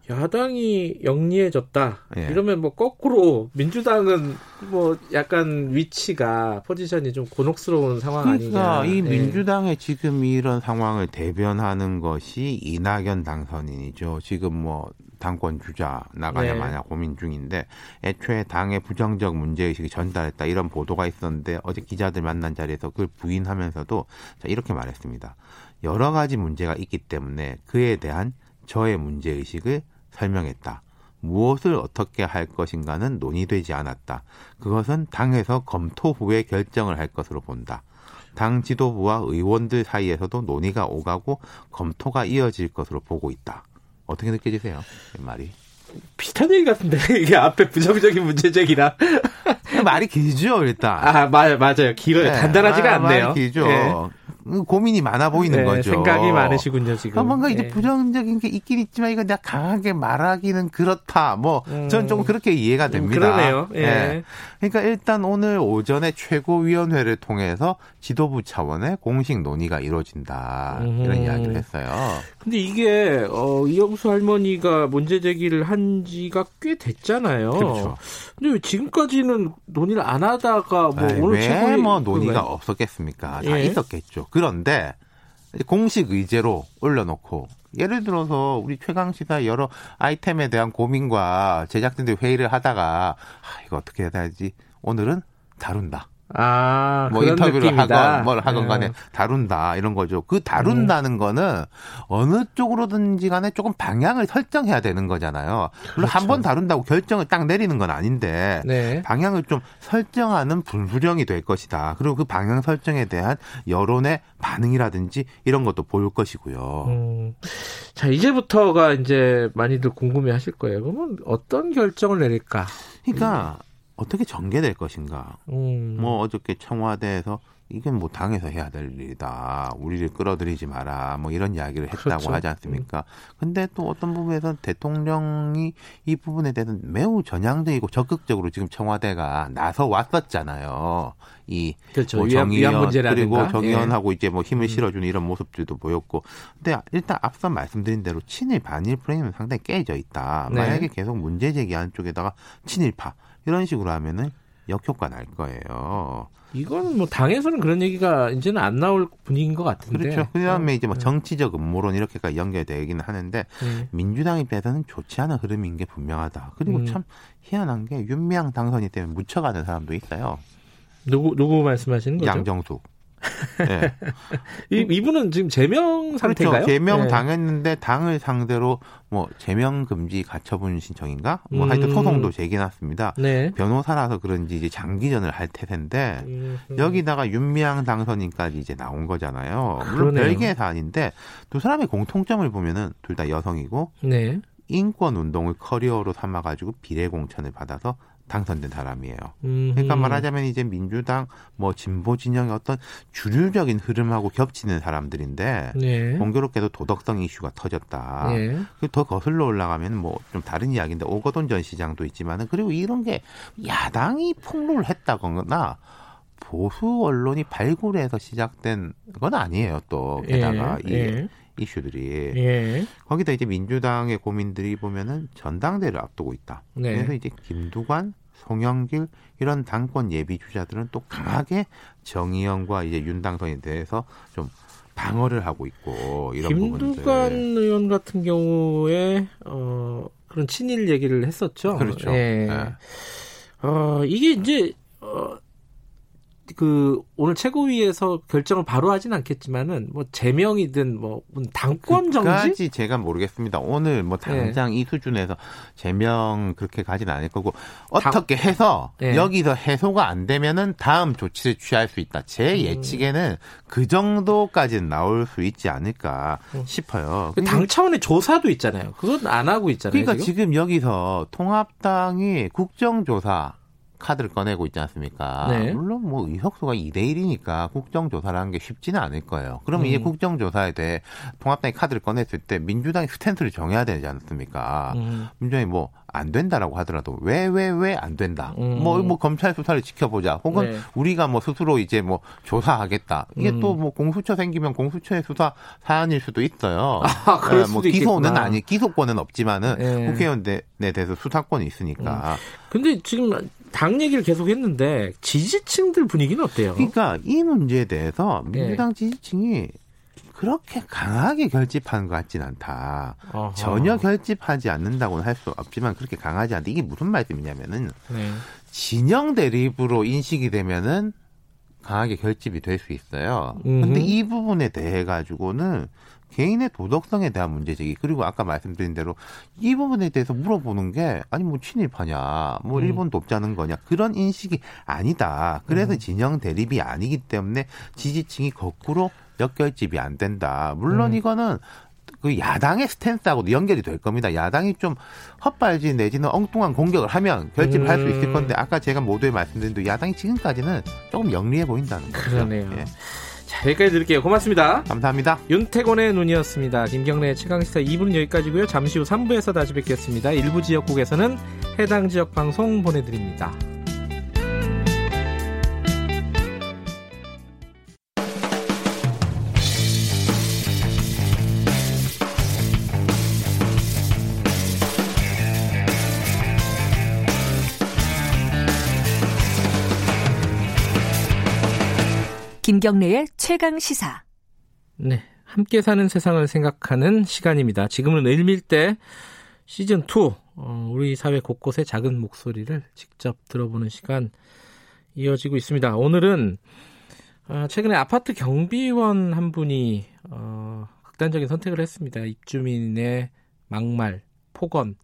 야당이 영리해졌다. 예. 이러면 뭐 거꾸로 민주당은 뭐 약간 위치가 포지션이 좀 곤혹스러운 상황 아니냐. 그러니까 이 민주당의 예. 지금 이런 상황을 대변하는 것이 이낙연 당선인이죠. 지금 뭐 당권 주자 나가냐 네. 마냐 고민 중인데 애초에 당의 부정적 문제의식이 전달했다 이런 보도가 있었는데 어제 기자들 만난 자리에서 그걸 부인하면서도 자, 이렇게 말했습니다. 여러 가지 문제가 있기 때문에 그에 대한 저의 문제의식을 설명했다. 무엇을 어떻게 할 것인가는 논의되지 않았다. 그것은 당에서 검토 후에 결정을 할 것으로 본다. 당 지도부와 의원들 사이에서도 논의가 오가고 검토가 이어질 것으로 보고 있다. 어떻게 느껴지세요? 이 말이. 비슷한 얘기 같은데 이게 앞에 부정적인 문제적이라 말이 길죠 일단. 아 맞아요 길어요. 네, 단단하지가 않네요. 말이 길죠. 네. 고민이 많아 보이는 거죠. 생각이 많으시군요 지금. 아, 뭔가 이제 부정적인 게 있긴 있지만 이거 내가 강하게 말하기는 그렇다. 뭐 저는 좀 그렇게 이해가 됩니다. 그러네요. 예. 네. 그러니까 일단 오늘 오전에 최고위원회를 통해서 지도부 차원의 공식 논의가 이루어진다 이런 이야기를 했어요. 근데 이게 이영수 할머니가 문제 제기를 한 지가 꽤 됐잖아요. 그렇죠. 근데 지금까지는 논의를 안 하다가 뭐 에이, 오늘 최고위 뭐 논의가 없었겠습니까? 다 예. 있었겠죠. 그런데 공식 의제로 올려놓고 예를 들어서 우리 최강시사 여러 아이템에 대한 고민과 제작진들 회의를 하다가 이거 어떻게 해야 되지? 오늘은 다룬다. 아, 뭐 인터뷰를 느낌이다. 하건 뭘 하건 간에 다룬다 이런 거죠. 그 다룬다는 거는 어느 쪽으로든지 간에 조금 방향을 설정해야 되는 거잖아요. 물론 그렇죠. 한 번 다룬다고 결정을 딱 내리는 건 아닌데 네. 방향을 좀 설정하는 분수령이 될 것이다. 그리고 그 방향 설정에 대한 여론의 반응이라든지 이런 것도 보일 것이고요. 자, 이제부터가 이제 많이들 궁금해하실 거예요. 그러면 어떤 결정을 내릴까? 그러니까 어떻게 전개될 것인가. 뭐 어저께 청와대에서 이건 뭐 당에서 해야 될 일이다. 우리를 끌어들이지 마라. 뭐 이런 이야기를 했다고 그렇죠. 하지 않습니까? 근데 또 어떤 부분에서는 대통령이 이 부분에 대해서는 매우 전향적이고 적극적으로 지금 청와대가 나서 왔었잖아요. 이 그렇죠. 뭐 정의연 그리고 정의연하고 예. 이제 뭐 힘을 실어주는 이런 모습들도 보였고, 근데 일단 앞서 말씀드린 대로 친일 반일 프레임은 상당히 깨져 있다. 네. 만약에 계속 문제 제기하는 쪽에다가 친일파 이런 식으로 하면은 역효과 날 거예요. 이건 뭐 당에서는 그런 얘기가 이제는 안 나올 분위기인 것 같은데. 그렇죠. 그다음에 이제 뭐 정치적 음모론 이렇게까지 연결되기는 하는데 민주당 입장에서는 좋지 않은 흐름인 게 분명하다. 그리고 참 희한한 게 윤미향 당선이 때문에 묻혀가는 사람도 있어요. 누구 말씀하시는 거죠? 양정숙. 네. 이분은 지금 제명 상태인가요? 그렇죠. 제명 당했는데 당을 상대로 뭐 제명 금지 가처분 신청인가? 뭐 하여튼 소송도 제기났습니다. 네. 변호사라서 그런지 이제 장기전을 할 태세인데 여기다가 윤미향 당선인까지 이제 나온 거잖아요. 물론 별개의 사안인데 두 사람의 공통점을 보면은 둘 다 여성이고 네. 인권 운동을 커리어로 삼아가지고 비례 공천을 받아서. 당선된 사람이에요. 그러니까 말하자면 이제 민주당 뭐 진보 진영의 어떤 주류적인 흐름하고 겹치는 사람들인데 네. 공교롭게도 도덕성 이슈가 터졌다. 네. 더 거슬러 올라가면 뭐 좀 다른 이야기인데 오거돈 전 시장도 있지만은 그리고 이런 게 야당이 폭로를 했다거나 보수 언론이 발굴해서 시작된 건 아니에요. 또 게다가 이 이슈들이 거기다 이제 민주당의 고민들이 보면은 전당대를 앞두고 있다. 네. 그래서 이제 김두관, 송영길 이런 당권 예비 주자들은 또 강하게 정의연과 이제 윤당선에 대해서 좀 방어를 하고 있고 이런 부분들. 김두관 의원 같은 경우에 그런 친일 얘기를 했었죠. 그렇죠. 예. 네. 이게 이제 그 오늘 최고위에서 결정을 바로 하진 않겠지만은 뭐 제명이든 뭐 당권 정지? 제가 모르겠습니다. 오늘 뭐 당장 이 수준에서 제명 그렇게 가진 않을 거고 어떻게 해서 여기서 해소가 안 되면은 다음 조치를 취할 수 있다. 제 예측에는 그 정도까지는 나올 수 있지 않을까 싶어요. 당 차원의 조사도 있잖아요. 그건 안 하고 있잖아요. 그러니까 지금 여기서 통합당이 국정조사 카드를 꺼내고 있지 않습니까? 네. 물론 뭐 의석수가 2대1이니까 국정조사라는 게 쉽지는 않을 거예요. 그러면 이제 국정조사에 대해 통합당이 카드를 꺼냈을 때 민주당이 스탠스를 정해야 되지 않습니까? 민주당이 뭐 안 된다라고 하더라도 왜 안 된다. 뭐 검찰 수사를 지켜보자. 혹은 우리가 뭐 스스로 이제 뭐 조사하겠다. 이게 또 뭐 공수처 생기면 공수처의 수사 사안일 수도 있어요. 아, 그럴 수도 뭐 기소는 아니 기소권은 없지만은 국회의원에 대해서 수사권이 있으니까. 근데 지금 당 얘기를 계속 했는데 지지층들 분위기는 어때요? 그러니까 이 문제에 대해서 민주당 지지층이 그렇게 강하게 결집하는 것 같진 않다. 어허. 전혀 결집하지 않는다고는 할 수 없지만 그렇게 강하지 않다. 이게 무슨 말씀이냐면은 진영 대립으로 인식이 되면은 강하게 결집이 될 수 있어요. 근데 이 부분에 대해 가지고는 개인의 도덕성에 대한 문제제기 그리고 아까 말씀드린 대로 이 부분에 대해서 물어보는 게 아니 뭐 친일파냐 뭐 일본 돕자는 거냐 그런 인식이 아니다. 그래서 진영 대립이 아니기 때문에 지지층이 거꾸로 역결집이 안 된다. 물론 이거는 그 야당의 스탠스하고도 연결이 될 겁니다. 야당이 좀 헛발질 내지는 엉뚱한 공격을 하면 결집할 수 있을 건데 아까 제가 모두에 말씀드린 대로 야당이 지금까지는 조금 영리해 보인다는 거죠. 그러네요. 예. 자, 여기까지 드릴게요. 고맙습니다. 감사합니다. 윤태곤의 눈이었습니다. 김경래 최강시사 2부는 여기까지고요. 잠시 후 3부에서 다시 뵙겠습니다. 일부 지역국에서는 해당 지역 방송 보내드립니다. 김경래의 최강시사. 네, 함께 사는 세상을 생각하는 시간입니다. 지금은 을밀대 시즌2 우리 사회 곳곳의 작은 목소리를 직접 들어보는 시간 이어지고 있습니다. 오늘은 최근에 아파트 경비원 한 분이 극단적인 선택을 했습니다. 입주민의 막말, 폭언,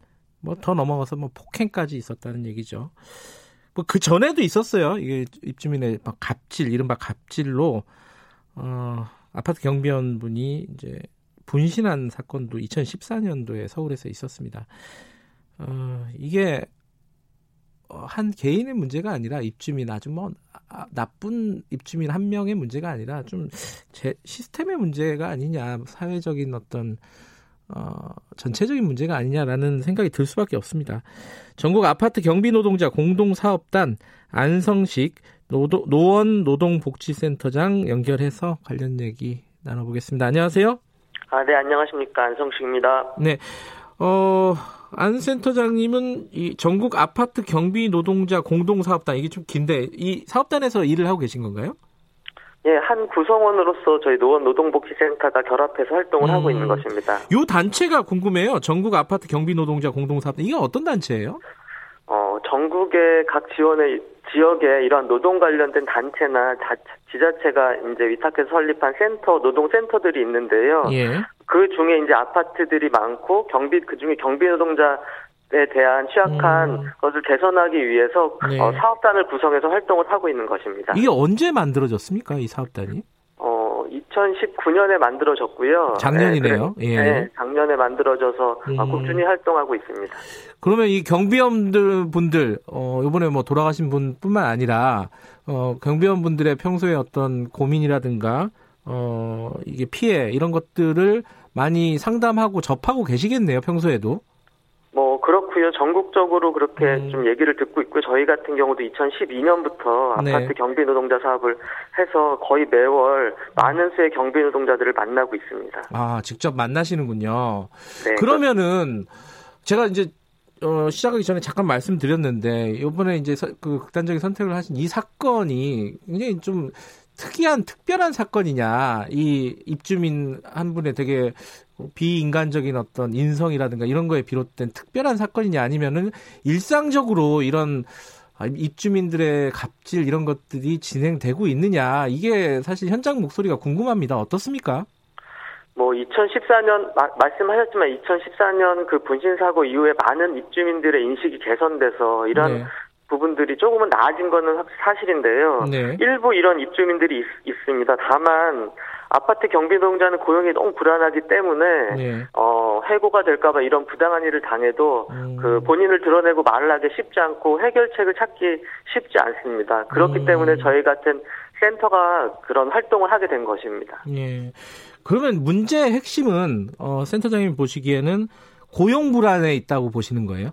뭐 더 넘어가서 뭐 폭행까지 있었다는 얘기죠. 뭐 그 전에도 있었어요. 이게 입주민의 막 갑질, 이른바 갑질로 아파트 경비원 분이 이제 분신한 사건도 2014년도에 서울에서 있었습니다. 이게 한 개인의 문제가 아니라 입주민 아주 뭐 나쁜 입주민 한 명의 문제가 아니라 좀 제 시스템의 문제가 아니냐, 사회적인 어떤 전체적인 문제가 아니냐라는 생각이 들 수밖에 없습니다. 전국아파트 경비노동자 공동사업단 안성식 노원 노동복지센터장 연결해서 관련 얘기 나눠보겠습니다. 안녕하세요. 아, 네, 안녕하십니까. 안성식입니다. 네, 안 센터장님은 이 전국아파트 경비노동자 공동사업단, 이게 좀 긴데 이 사업단에서 일을 하고 계신 건가요? 예, 한 구성원으로서 저희 노원 노동복지센터가 결합해서 활동을 하고 있는 것입니다. 이 단체가 궁금해요. 전국 아파트 경비노동자 공동사업단, 이건 어떤 단체예요? 전국의 각 지역에 이러한 노동 관련된 단체나 지자체가 이제 위탁해서 설립한 센터, 노동센터들이 있는데요. 예. 그 중에 이제 아파트들이 많고 그 중에 경비노동자 에 대한 취약한 것을 개선하기 위해서 네. 사업단을 구성해서 활동을 하고 있는 것입니다. 이게 언제 만들어졌습니까, 이 사업단이? 2019년에 만들어졌고요. 작년이네요. 네, 예. 네, 작년에 만들어져서 꾸준히 활동하고 있습니다. 그러면 이 경비원분들, 이번에 뭐 돌아가신 분뿐만 아니라 경비원분들의 평소에 어떤 고민이라든가 이게 피해 이런 것들을 많이 상담하고 접하고 계시겠네요, 평소에도. 뭐 그렇고요. 전국적으로 그렇게 좀 얘기를 듣고 있고, 저희 같은 경우도 2012년부터 네. 아파트 경비 노동자 사업을 해서 거의 매월 많은 수의 경비 노동자들을 만나고 있습니다. 아, 직접 만나시는군요. 네. 그러면은 제가 이제 시작하기 전에 잠깐 말씀드렸는데, 이번에 이제 그 극단적인 선택을 하신 이 사건이 굉장히 좀 특별한 사건이냐, 이 입주민 한 분의 되게 비인간적인 어떤 인성이라든가 이런 거에 비롯된 특별한 사건이냐, 아니면은 일상적으로 이런 입주민들의 갑질 이런 것들이 진행되고 있느냐, 이게 사실 현장 목소리가 궁금합니다. 어떻습니까? 뭐 2014년 말씀하셨지만 2014년 그 분신 사고 이후에 많은 입주민들의 인식이 개선돼서 이런 네. 부분들이 조금은 나아진 거는 사실인데요. 네. 일부 이런 입주민들이 있습니다. 다만 아파트 경비노동자는 고용이 너무 불안하기 때문에 네. 해고가 될까 봐 이런 부당한 일을 당해도 그 본인을 드러내고 말을 하기 쉽지 않고 해결책을 찾기 쉽지 않습니다. 그렇기 때문에 저희 같은 센터가 그런 활동을 하게 된 것입니다. 네. 그러면 문제의 핵심은 센터장님 보시기에는 고용 불안에 있다고 보시는 거예요?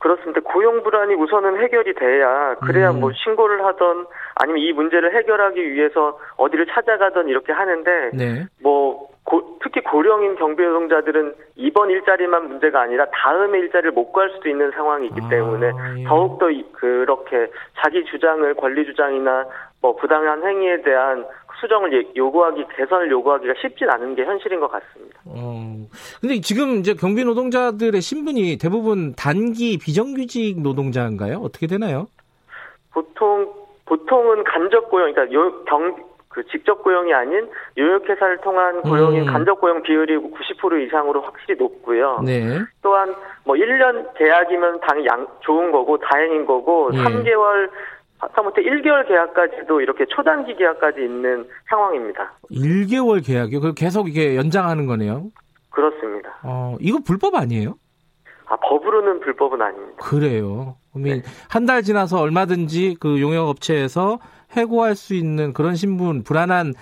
그렇습니다. 고용 불안이 우선은 해결이 돼야, 그래야 뭐 신고를 하던 아니면 이 문제를 해결하기 위해서 어디를 찾아가던 이렇게 하는데 네. 뭐 특히 고령인 경비 노동자들은 이번 일자리만 문제가 아니라 다음의 일자리를 못 구할 수도 있는 상황이기 때문에 예. 더욱더 그렇게 자기 주장을, 권리 주장이나 뭐 부당한 행위에 대한 수정을 개선을 요구하기가 쉽진 않은 게 현실인 것 같습니다. 근데 지금 이제 경비 노동자들의 신분이 대부분 단기 비정규직 노동자인가요? 어떻게 되나요? 보통은 간접 고용, 그러니까 직접 고용이 아닌 요역회사를 통한 고용인 간접 고용 비율이 90% 이상으로 확실히 높고요. 네. 또한 뭐 1년 계약이면 당연히 좋은 거고 다행인 거고 네. 3개월 하다못해 1개월 계약까지도 이렇게 초단기 계약까지 있는 상황입니다. 1개월 계약이요? 계속 이게 연장하는 거네요? 그렇습니다. 이거 불법 아니에요? 법으로는 불법은 아닙니다. 그래요. 네. 한 달 지나서 얼마든지 그 용역업체에서 해고할 수 있는 그런 신분, 불안한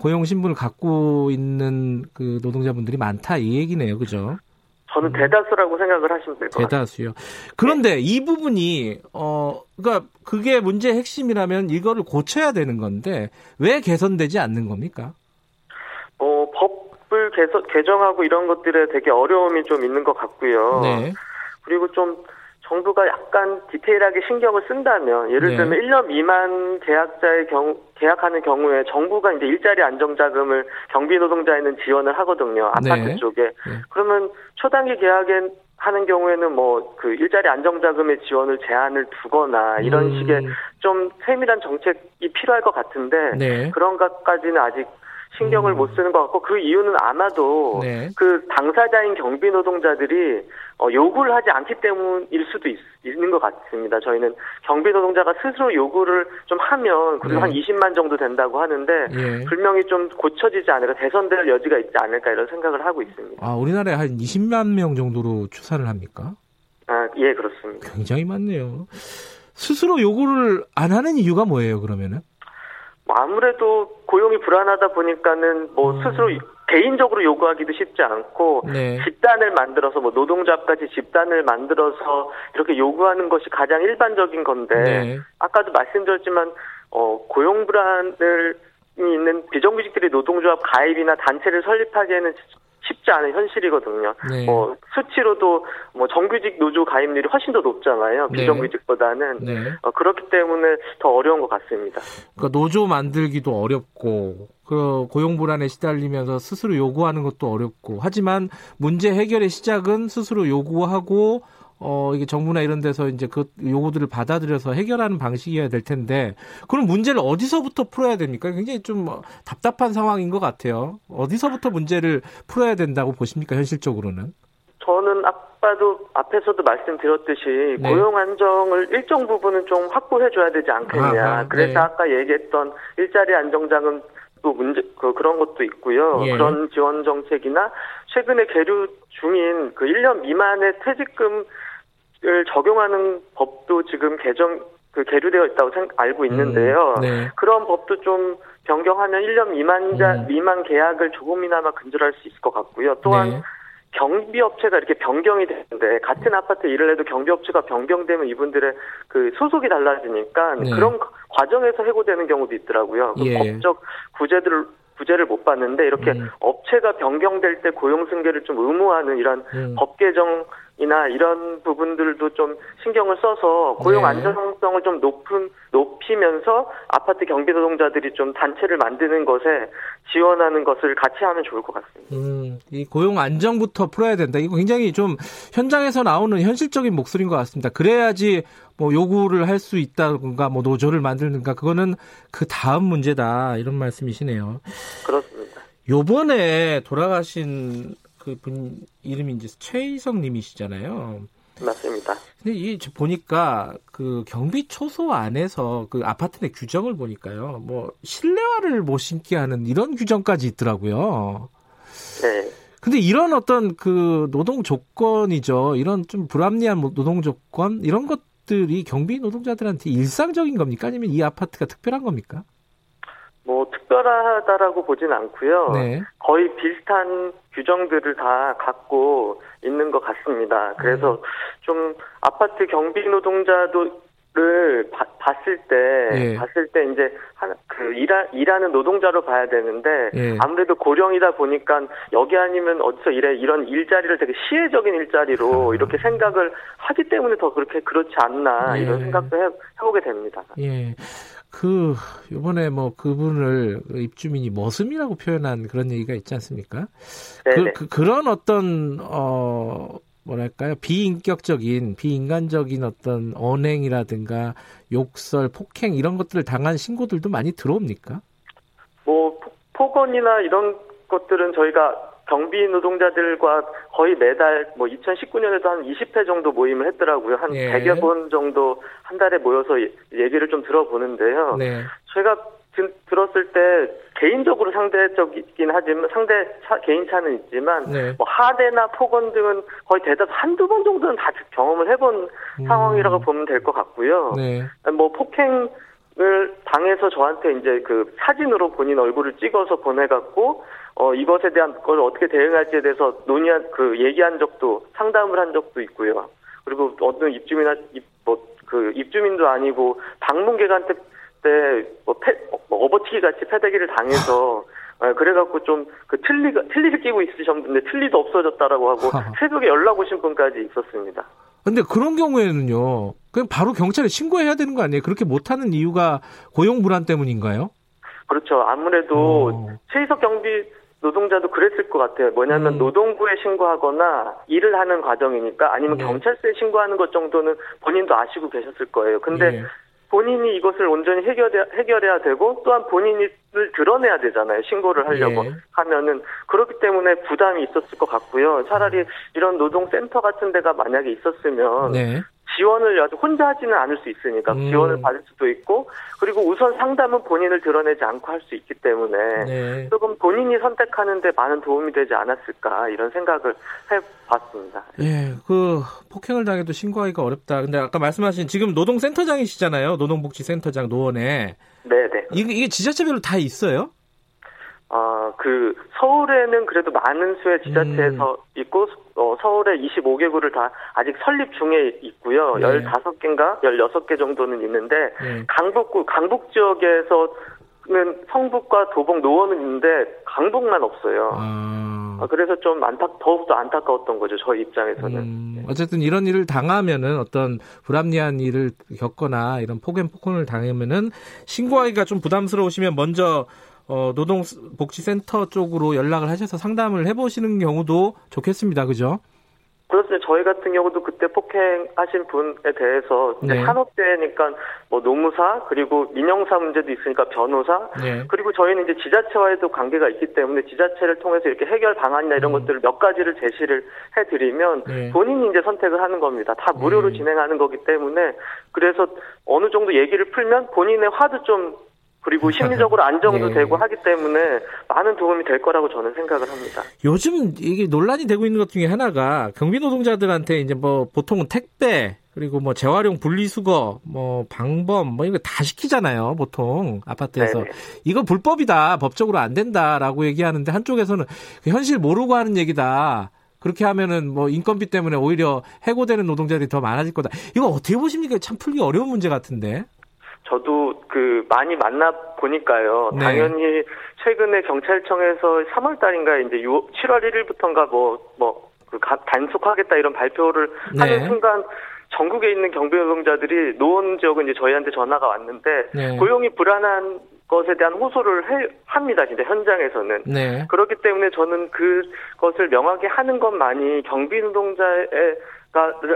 고용 신분을 갖고 있는 그 노동자분들이 많다 이 얘기네요. 그죠? 저는 대다수라고 생각을 하시면 될 것 같아요. 대다수요. 그런데 네. 이 부분이 그러니까 그게 문제의 핵심이라면 이거를 고쳐야 되는 건데 왜 개선되지 않는 겁니까? 법을 개정하고 이런 것들에 되게 어려움이 좀 있는 것 같고요. 네. 그리고 좀 정부가 약간 디테일하게 신경을 쓴다면 예를 들면 네. 1년 미만 계약자의 경우 계약하는 경우에 정부가 이제 일자리 안정자금을 경비노동자에는 지원을 하거든요. 아파트 네. 쪽에. 네. 그러면 초단기 계약에 하는 경우에는 그 일자리 안정자금의 지원을 제한을 두거나 이런 식의 좀 세밀한 정책이 필요할 것 같은데 네. 그런 것까지는 아직 신경을 못 쓰는 것 같고 그 이유는 아마도 네. 그 당사자인 경비노동자들이 요구를 하지 않기 때문일 수도 있는 것 같습니다. 저희는 경비노동자가 스스로 요구를 좀 하면 그리고 네. 한 20만 정도 된다고 하는데 네. 분명히 좀 고쳐지지 않을까 개선될 여지가 있지 않을까 이런 생각을 하고 있습니다. 우리나라에 한 20만 명 정도로 추산을 합니까? 예, 그렇습니다. 굉장히 많네요. 스스로 요구를 안 하는 이유가 뭐예요, 그러면은? 아무래도 고용이 불안하다 보니까는 스스로 개인적으로 요구하기도 쉽지 않고 네. 집단을 만들어서 노동조합까지 집단을 만들어서 이렇게 요구하는 것이 가장 일반적인 건데 네. 아까도 말씀드렸지만 고용 불안을 있는 비정규직들이 노동조합 가입이나 단체를 설립하기에는 쉽지 않은 현실이거든요. 네. 수치로도 정규직 노조 가입률이 훨씬 더 높잖아요. 네. 비정규직보다는. 네. 그렇기 때문에 더 어려운 것 같습니다. 그러니까 노조 만들기도 어렵고 그 고용 불안에 시달리면서 스스로 요구하는 것도 어렵고 하지만 문제 해결의 시작은 스스로 요구하고 이게 정부나 이런 데서 이제 그 요구들을 받아들여서 해결하는 방식이어야 될 텐데 그럼 문제를 어디서부터 풀어야 됩니까? 굉장히 좀 답답한 상황인 것 같아요. 어디서부터 문제를 풀어야 된다고 보십니까? 현실적으로는? 저는 앞에서도 말씀드렸듯이 네. 고용 안정을 일정 부분은 좀 확보해줘야 되지 않겠냐. 그래서 네. 아까 얘기했던 일자리 안정자금 또 문제 그런 것도 있고요. 예. 그런 지원 정책이나 최근에 계류 중인 1년 미만의 퇴직금을 적용하는 법도 지금 계류되어 있다고 알고 있는데요. 네. 그런 법도 좀 변경하면 1년 미만 계약을 조금이나마 근절할 수 있을 것 같고요. 또한 네. 경비업체가 이렇게 변경이 되는데 같은 아파트 일을 해도 경비업체가 변경되면 이분들의 소속이 달라지니까 네. 그런 과정에서 해고되는 경우도 있더라고요. 예. 법적 구제를 못 받는데 이렇게 업체가 변경될 때 고용 승계를 좀 의무화하는 이런 법 개정이나 이런 부분들도 좀 신경을 써서 고용 네. 안정성을 좀 높이면서 아파트 경비 노동자들이 좀 단체를 만드는 것에 지원하는 것을 같이 하면 좋을 것 같습니다. 이 고용 안정부터 풀어야 된다. 이거 굉장히 좀 현장에서 나오는 현실적인 목소리인 것 같습니다. 그래야지 요구를 할 수 있다든가 노조를 만들든가 그거는 그 다음 문제다 이런 말씀이시네요. 그렇습니다. 요번에 돌아가신 그분 이름이 이제 최희성 님이시잖아요. 맞습니다. 근데 이게 보니까 경비 초소 안에서 아파트 내 규정을 보니까요. 실내화를 못 신게 하는 이런 규정까지 있더라고요. 네. 근데 이런 어떤 노동 조건이죠. 이런 좀 불합리한 노동 조건 이런 것들이 경비 노동자들한테 일상적인 겁니까? 아니면 이 아파트가 특별한 겁니까? 특별하다라고 보진 않고요. 네. 거의 비슷한 규정들을 다 갖고 있는 것 같습니다. 그래서 좀 아파트 경비 노동자들을 봤을 때 이제 일하는 노동자로 봐야 되는데 네. 아무래도 고령이다 보니까 여기 아니면 어디서 이런 일자리를 되게 시혜적인 일자리로 이렇게 생각을 하기 때문에 더 그렇지 않나 네. 이런 생각도 해보게 됩니다. 예. 요번에 그분을 입주민이 머슴이라고 표현한 그런 얘기가 있지 않습니까? 그런 어떤, 비인격적인, 비인간적인 어떤 언행이라든가 욕설, 폭행 이런 것들을 당한 신고들도 많이 들어옵니까? 폭언이나 이런 것들은 저희가 경비 노동자들과 거의 매달 2019년에도 한 20회 정도 모임을 했더라고요. 한 100여 번 정도 한 달에 모여서 얘기를 좀 들어보는데요. 네. 제가 들었을 때 개인적으로 상대적이긴 하지만 개인 차는 있지만 네. 뭐 하대나 폭언 등은 거의 대답 한두 번 정도는 다 경험을 해본 상황이라고 보면 될 것 같고요. 네. 뭐 폭행을 당해서 저한테 이제 그 사진으로 본인 얼굴을 찍어서 보내갖고 이것에 대한 걸 어떻게 대응할지에 대해서 논의한 얘기한 적도 상담을 한 적도 있고요. 그리고 어떤 입주민도 아니고 방문객한테 어버치기 같이 패대기를 당해서 그래갖고 좀 틀니를 끼고 있으신 분인데 틀니도 없어졌다라고 하고 새벽에 연락 오신 분까지 있었습니다. 그런데 그런 경우에는요, 그냥 바로 경찰에 신고해야 되는 거 아니에요? 그렇게 못하는 이유가 고용 불안 때문인가요? 그렇죠. 아무래도 최희석 경비노동자도 그랬을 것 같아요. 뭐냐면 노동부에 신고하거나 일을 하는 과정이니까 아니면 경찰서에 신고하는 것 정도는 본인도 아시고 계셨을 거예요. 근데 예. 본인이 이것을 온전히 해결해야 되고 또한 본인을 드러내야 되잖아요. 신고를 하려고 하면은 그렇기 때문에 부담이 있었을 것 같고요. 차라리 이런 노동센터 같은 데가 만약에 있었으면 지원을 아주 혼자 하지는 않을 수 있으니까 지원을 받을 수도 있고 그리고 우선 상담은 본인을 드러내지 않고 할 수 있기 때문에 조금 본인이 선택하는 데 많은 도움이 되지 않았을까 이런 생각을 해봤습니다. 예, 그 폭행을 당해도 신고하기가 어렵다. 근데 아까 말씀하신 지금 노동센터장이시잖아요. 노동복지센터장 노원에. 네네. 이게 지자체별로 다 있어요? 서울에는 그래도 많은 수의 지자체에서 있고, 서울에 25개구를 다 아직 설립 중에 있고요. 15개인가 16개 정도는 있는데, 강북 지역에서는 성북과 도봉, 노원은 있는데, 강북만 없어요. 그래서 좀 더욱더 안타까웠던 거죠. 저희 입장에서는. 어쨌든 이런 일을 당하면은 어떤 불합리한 일을 겪거나 이런 폭언을 당하면은 신고하기가 좀 부담스러우시면 먼저 노동복지센터 쪽으로 연락을 하셔서 상담을 해보시는 경우도 좋겠습니다. 그죠? 그렇습니다. 저희 같은 경우도 그때 폭행하신 분에 대해서 산업재해니까 뭐 노무사 그리고 민영사 문제도 있으니까 변호사 그리고 저희는 이제 지자체와에도 관계가 있기 때문에 지자체를 통해서 이렇게 해결 방안이나 이런 것들을 몇 가지를 제시를 해드리면 본인이 이제 선택을 하는 겁니다. 다 무료로 진행하는 거기 때문에 그래서 어느 정도 얘기를 풀면 본인의 화도 좀 그리고 심리적으로 안정도 되고 하기 때문에 많은 도움이 될 거라고 저는 생각을 합니다. 요즘 이게 논란이 되고 있는 것 중에 하나가 경비 노동자들한테 이제 뭐 보통은 택배 그리고 뭐 재활용 분리수거 뭐 방범 뭐 이런 거 다 시키잖아요. 보통 아파트에서 이거 불법이다 법적으로 안 된다라고 얘기하는데 한쪽에서는 현실 모르고 하는 얘기다. 그렇게 하면은 뭐 인건비 때문에 오히려 해고되는 노동자들이 더 많아질 거다. 이거 어떻게 보십니까? 참 풀기 어려운 문제 같은데. 저도 많이 만나 보니까요. 당연히 최근에 경찰청에서 3월달인가 이제 7월 1일부터인가 단속하겠다 이런 발표를 하는 순간 전국에 있는 경비 노동자들이 노원 지역은 이제 저희한테 전화가 왔는데 고용이 불안한 것에 대한 호소를 합니다. 진짜 현장에서는. 그렇기 때문에 저는 그것을 명확히 하는 것만이 경비 노동자의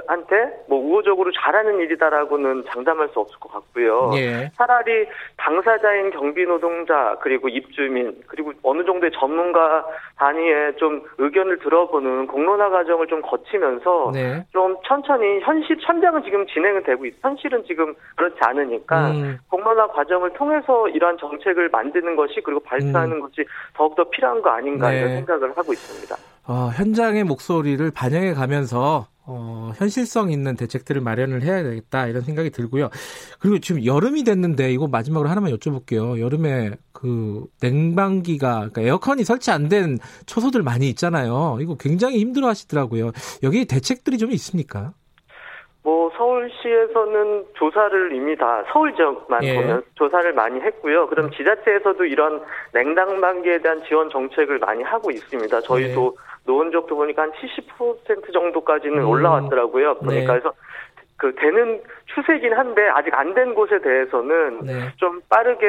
한테 뭐 우호적으로 잘하는 일이다라고는 장담할 수 없을 것 같고요. 차라리 당사자인 경비 노동자 그리고 입주민 그리고 어느 정도의 전문가 단위의 좀 의견을 들어보는 공론화 과정을 좀 거치면서 좀 천천히 현장은 지금 진행은 되고 현실은 지금 그렇지 않으니까 공론화 과정을 통해서 이러한 정책을 만드는 것이 그리고 발표하는 것이 더욱더 필요한 거 아닌가 이런 생각을 하고 있습니다. 현장의 목소리를 반영해 가면서 현실성 있는 대책들을 마련을 해야 되겠다 이런 생각이 들고요. 그리고 지금 여름이 됐는데 이거 마지막으로 하나만 여쭤볼게요. 여름에 그 냉방기가 그러니까 에어컨이 설치 안 된 초소들 많이 있잖아요. 이거 굉장히 힘들어하시더라고요. 여기 대책들이 좀 있습니까? 뭐 서울시에서는 조사를 이미 다 서울 지역만 보면 조사를 많이 했고요. 그럼 지자체에서도 이런 냉방기에 대한 지원 정책을 많이 하고 있습니다. 저희도 노원 지역도 보니까 한 70% 정도까지는 올라왔더라고요. 보니까 그래서 되는 추세긴 한데 아직 안 된 곳에 대해서는 좀 빠르게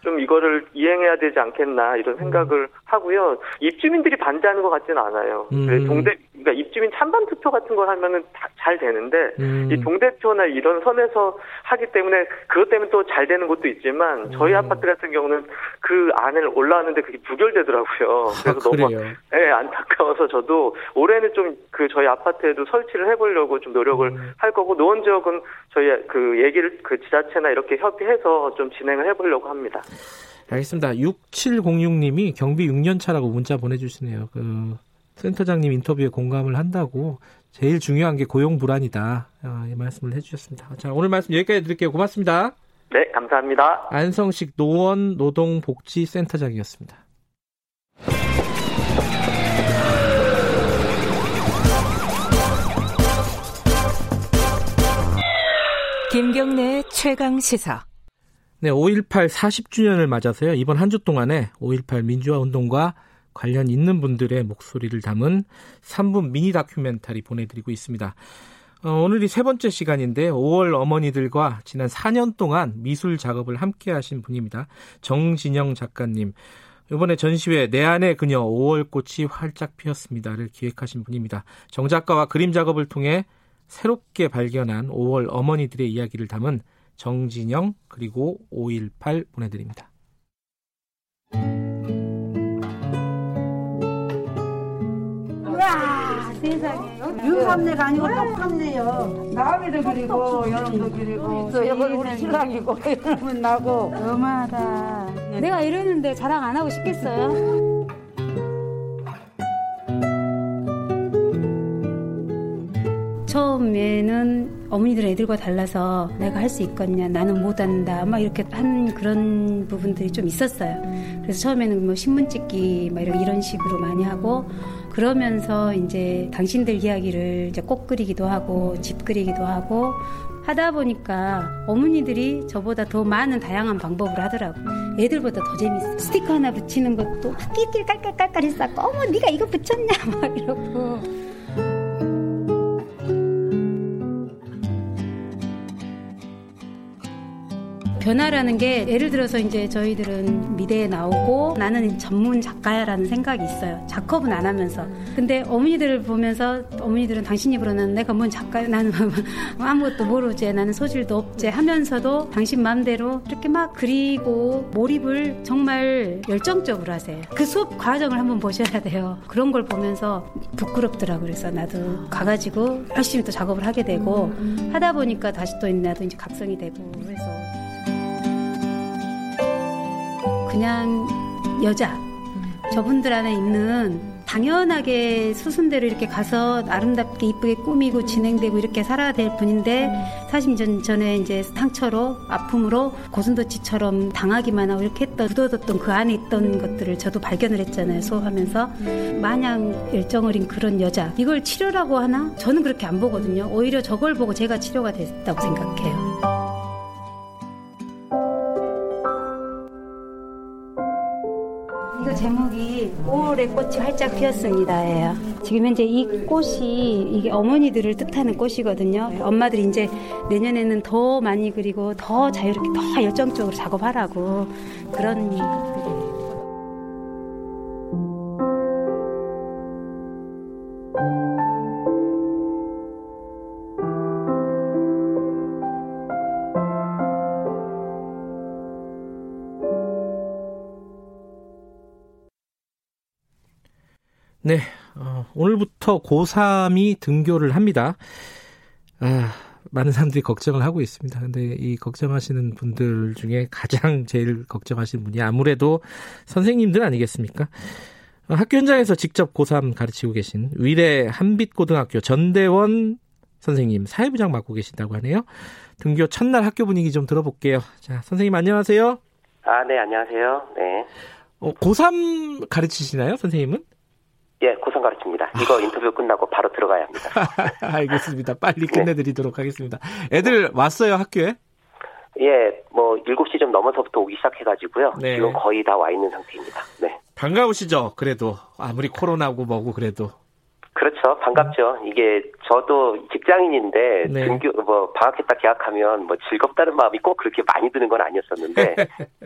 좀 이거를 이행해야 되지 않겠나 이런 생각을 하고요. 입주민들이 반대하는 것 같지는 않아요. 그러니까 입주민 찬반 투표 같은 걸 하면은 다 잘 되는데 이 동대표나 이런 선에서 하기 때문에 그것 때문에 또 잘 되는 것도 있지만 저희 아파트 같은 경우는 그 안을 올라왔는데 그게 부결되더라고요. 그래서 너무 안타까워서 저도 올해는 좀 저희 아파트에도 설치를 해보려고 좀 노력을 할 거고 노원 지역은 저희 얘기를 지자체나 이렇게 협의해서 좀 진행을 해보려고 합니다. 알겠습니다. 6706님이 경비 6년차라고 문자 보내주시네요. 그 센터장님 인터뷰에 공감을 한다고 제일 중요한 게 고용 불안이다. 이 말씀을 해주셨습니다. 자, 오늘 말씀 여기까지 드릴게요. 고맙습니다. 네, 감사합니다. 안성식 노원 노동복지센터장이었습니다. 김경래의 최강시사. 네, 5.18 40주년을 맞아서요. 이번 한 주 동안에 5.18 민주화운동과 관련 있는 분들의 목소리를 담은 3분 미니 다큐멘터리 보내드리고 있습니다. 오늘이 세 번째 시간인데 5월 어머니들과 지난 4년 동안 미술 작업을 함께 하신 분입니다. 정진영 작가님. 이번에 전시회 내 안의 그녀 5월 꽃이 활짝 피었습니다를 기획하신 분입니다. 정 작가와 그림 작업을 통해 새롭게 발견한 5월 어머니들의 이야기를 담은 정진영 그리고 5.18 보내드립니다. 우와 세상에 윤삼례가 아니고 떡삼례요. 나비도 그리고 여름도 그리고 이건 우리 신랑이고 이러면 나고 어마하다. 내가 이러는데 자랑 안 하고 싶겠어요? 처음에는 어머니들 애들과 달라서 내가 할 수 있겠냐, 나는 못한다 막 이렇게 하는 그런 부분들이 좀 있었어요. 그래서 처음에는 뭐 신문 찍기 막 이런 식으로 많이 하고 그러면서 이제 당신들 이야기를 이제 꽃 그리기도 하고 집 그리기도 하고 하다 보니까 어머니들이 저보다 더 많은 다양한 방법을 하더라고. 애들보다 더 재밌어. 스티커 하나 붙이는 것도 막 끼끼 깔깔깔깔 했어. 어머 네가 이거 붙였냐 막 이러고. 변화라는 게 예를 들어서 이제 저희들은 미대에 나오고 나는 전문 작가야라는 생각이 있어요. 작업은 안 하면서. 근데 어머니들을 보면서 어머니들은 당신 입으로는 내가 뭔 작가야, 나는 아무것도 모르지, 나는 소질도 없지 하면서도 당신 마음대로 이렇게 막 그리고 몰입을 정말 열정적으로 하세요. 그 수업 과정을 한번 보셔야 돼요. 그런 걸 보면서 부끄럽더라고요. 그래서 나도 가가지고 열심히 또 작업을 하게 되고 하다 보니까 다시 또 나도 이제 각성이 되고 해서. 그냥 여자, 저분들 안에 있는 당연하게 수순대로 이렇게 가서 아름답게 이쁘게 꾸미고 진행되고 이렇게 살아야 될 분인데 40년 전에 이제 상처로 아픔으로 고슴도치처럼 당하기만 하고 이렇게 했던 굳어뒀던 그 안에 있던 것들을 저도 발견을 했잖아요. 수업하면서 마냥 열정 어린 그런 여자, 이걸 치료라고 하나? 저는 그렇게 안 보거든요. 오히려 저걸 보고 제가 치료가 됐다고 생각해요. 제목이 5월의 꽃이 활짝 피었습니다예요. 지금 현재 이 꽃이 이게 어머니들을 뜻하는 꽃이거든요. 엄마들이 이제 내년에는 더 많이 그리고 더 자유롭게 더 열정적으로 작업하라고 그런 것들이. 네, 오늘부터 고3이 등교를 합니다. 많은 사람들이 걱정을 하고 있습니다. 근데 이 걱정하시는 분들 중에 가장 제일 걱정하시는 분이 아무래도 선생님들 아니겠습니까? 학교 현장에서 직접 고3 가르치고 계신 위례 한빛고등학교 전대원 선생님 사회부장 맡고 계신다고 하네요. 등교 첫날 학교 분위기 좀 들어볼게요. 자, 선생님 안녕하세요. 아, 네, 안녕하세요. 네. 고3 가르치시나요, 선생님은? 예, 고3 가르칩니다. 이거 인터뷰 끝나고 바로 들어가야 합니다. 알겠습니다. 빨리 끝내드리도록 네. 하겠습니다. 애들 왔어요, 학교에? 예, 뭐 7시 좀 넘어서부터 오기 시작해가지고요. 네. 지금 거의 다 와 있는 상태입니다. 네. 반가우시죠? 그래도 아무리 코로나고 뭐고 그래도. 그렇죠, 반갑죠. 이게 저도 직장인인데 네. 등교 뭐 방학했다 개학하면 뭐 즐겁다는 마음이 꼭 그렇게 많이 드는 건 아니었었는데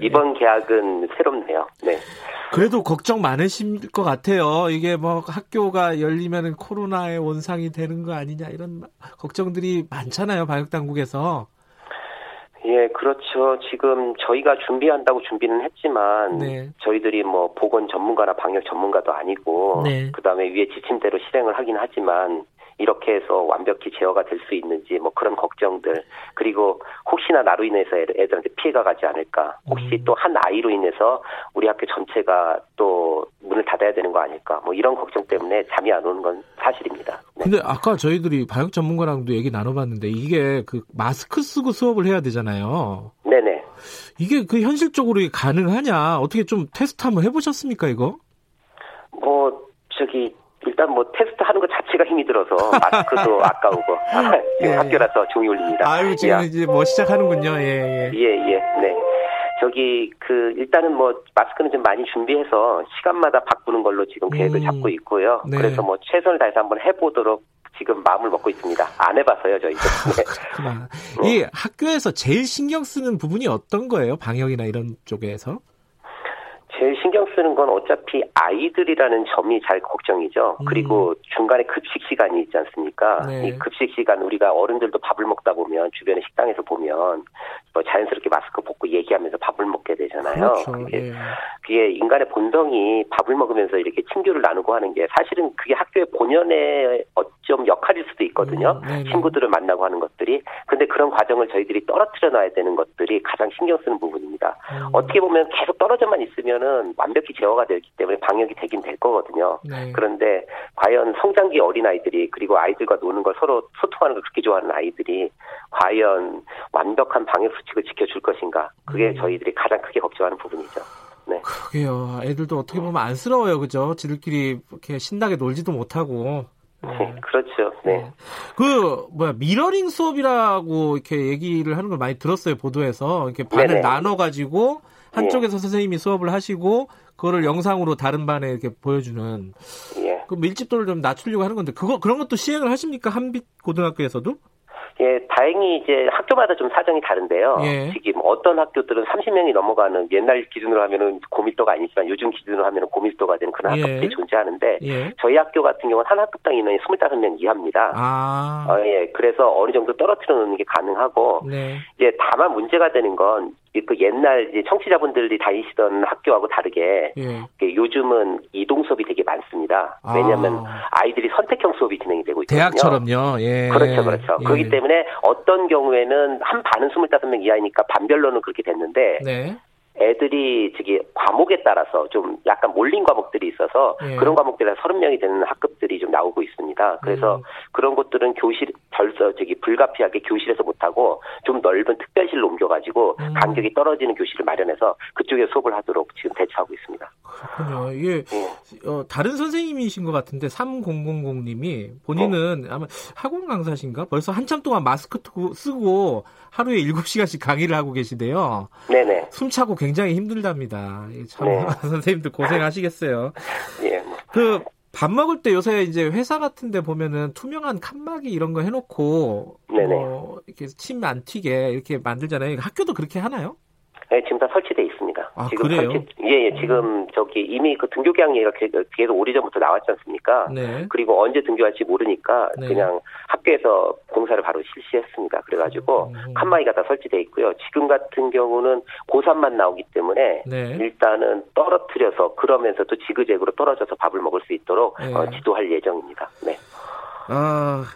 이번 개학은 새롭네요. 네. 그래도 걱정 많으실 것 같아요. 이게 뭐 학교가 열리면은 코로나의 원상이 되는 거 아니냐 이런 걱정들이 많잖아요, 방역 당국에서. 예, 그렇죠. 지금 저희가 준비한다고 준비는 했지만 네. 저희들이 뭐 보건 전문가나 방역 전문가도 아니고 네. 그다음에 위에 지침대로 실행을 하긴 하지만 이렇게 해서 완벽히 제어가 될 수 있는지 뭐 그런 걱정들, 그리고 혹시나 나로 인해서 애들한테 피해가 가지 않을까, 혹시 또 한 아이로 인해서 우리 학교 전체가 또 문을 닫아야 되는 거 아닐까, 뭐 이런 걱정 때문에 잠이 안 오는 건 사실입니다. 네. 근데 아까 저희들이 방역 전문가랑도 얘기 나눠봤는데 이게 그 마스크 쓰고 수업을 해야 되잖아요. 네네. 이게 그 현실적으로 가능하냐, 어떻게 좀 테스트 한번 해보셨습니까 이거? 일단 뭐 테스트 하는 것 자체가 힘이 들어서 마스크도 아까우고 예. 학교라서 종이 울립니다. 아유 지금 야. 이제 뭐 시작하는군요. 예예. 예. 예, 예. 네. 일단은 뭐 마스크는 좀 많이 준비해서 시간마다 바꾸는 걸로 지금 계획을 잡고 있고요. 네. 그래서 뭐 최선을 다해서 한번 해보도록 지금 마음을 먹고 있습니다. 안 해봤어요 저희도. 네. 그렇구나. 이 학교에서 제일 신경 쓰는 부분이 어떤 거예요? 방역이나 이런 쪽에서? 제일 신경 쓰는 건 어차피 아이들이라는 점이 잘 걱정이죠. 그리고 중간에 급식 시간이 있지 않습니까? 네. 이 급식 시간 우리가 어른들도 밥을 먹다 보면 주변에 식당에서 보면 뭐 자연스럽게 마스크 벗고 얘기하면서 밥을 먹게 되잖아요. 그렇죠. 그게 인간의 본성이 밥을 먹으면서 이렇게 친교를 나누고 하는 게 사실은 그게 학교의 본연의 어쩜 역할일 수도 있거든요. 네. 친구들을 만나고 하는 것들이. 근데 그런 과정을 저희들이 떨어뜨려 놔야 되는 것들이 가장 신경 쓰는 부분입니다. 어떻게 보면 계속 떨어져만 있으면 완벽히 제어가 되기 때문에 방역이 되긴 될 거거든요. 네. 그런데 과연 성장기 어린아이들이, 그리고 아이들과 노는 걸 서로 소통하는 걸 그렇게 좋아하는 아이들이 과연 완벽한 방역 수칙을 지켜줄 것인가, 그게 저희들이 가장 크게 걱정하는 부분이죠. 네. 그러게요. 애들도 어떻게 보면 안쓰러워요. 그죠? 지들끼리 이렇게 신나게 놀지도 못하고. 네, 그렇죠. 네. 미러링 수업이라고 이렇게 얘기를 하는 걸 많이 들었어요. 보도에서. 이렇게 반을 네네. 나눠가지고 한쪽에서 예. 선생님이 수업을 하시고 그거를 영상으로 다른 반에 이렇게 보여주는 예. 그 밀집도를 좀 낮추려고 하는 건데 그런 것도 시행을 하십니까? 한빛 고등학교에서도? 예, 다행히 이제 학교마다 좀 사정이 다른데요. 예. 지금 어떤 학교들은 30명이 넘어가는, 옛날 기준으로 하면은 고밀도가 아니지만 요즘 기준으로 하면은 고밀도가 되는 그런 예. 학급들이 존재하는데 예. 저희 학교 같은 경우는 한 학급당 인원이 25명 이하입니다. 아. 예, 그래서 어느 정도 떨어뜨려 놓는 게 가능하고 네. 이제 다만 문제가 되는 건 그 옛날 이제 청취자분들이 다니시던 학교하고 다르게 예. 요즘은 이동 수업이 되게 많습니다. 왜냐하면 아이들이 선택형 수업이 진행이 되고 있거든요. 대학처럼요. 예. 그렇죠. 그렇죠. 예. 그렇기 때문에 어떤 경우에는 한 반은 25명 이하이니까 반별로는 그렇게 됐는데 네. 애들이 과목에 따라서 좀 약간 몰린 과목들이 있어서 예. 그런 과목들에서 30명이 되는 학급들이 좀 나오고 있습니다. 그래서 그런 것들은 불가피하게 교실에서 못하고 좀 넓은 특별실로 옮겨가지고 간격이 떨어지는 교실을 마련해서 그쪽에 수업을 하도록 지금 대처하고 있습니다. 그렇군요. 이게 다른 선생님이신 것 같은데 3000님이 본인은 아마 학원 강사신가? 벌써 한참 동안 마스크 쓰고 하루에 7시간씩 강의를 하고 계시대요. 네네. 숨차고 굉장히 힘들답니다. 참 네. 선생님들 고생하시겠어요. 예. 뭐. 밥 먹을 때 요새 이제 회사 같은데 보면은 투명한 칸막이 이런 거 해놓고 이렇게 침 안 튀게 이렇게 만들잖아요. 학교도 그렇게 하나요? 네, 지금 다 설치돼 있습니다. 아, 지금 그래요? 지금 이미 그 등교 계약 얘기가 계속 오래전부터 나왔지 않습니까? 네. 그리고 언제 등교할지 모르니까 네. 그냥 학교에서 공사를 바로 실시했습니다. 그래가지고 칸막이가 다 설치돼 있고요. 지금 같은 경우는 고3만 나오기 때문에 네. 일단은 떨어뜨려서 그러면서 또 지그재그로 떨어져서 밥을 먹을 수 있도록 네. 지도할 예정입니다. 네.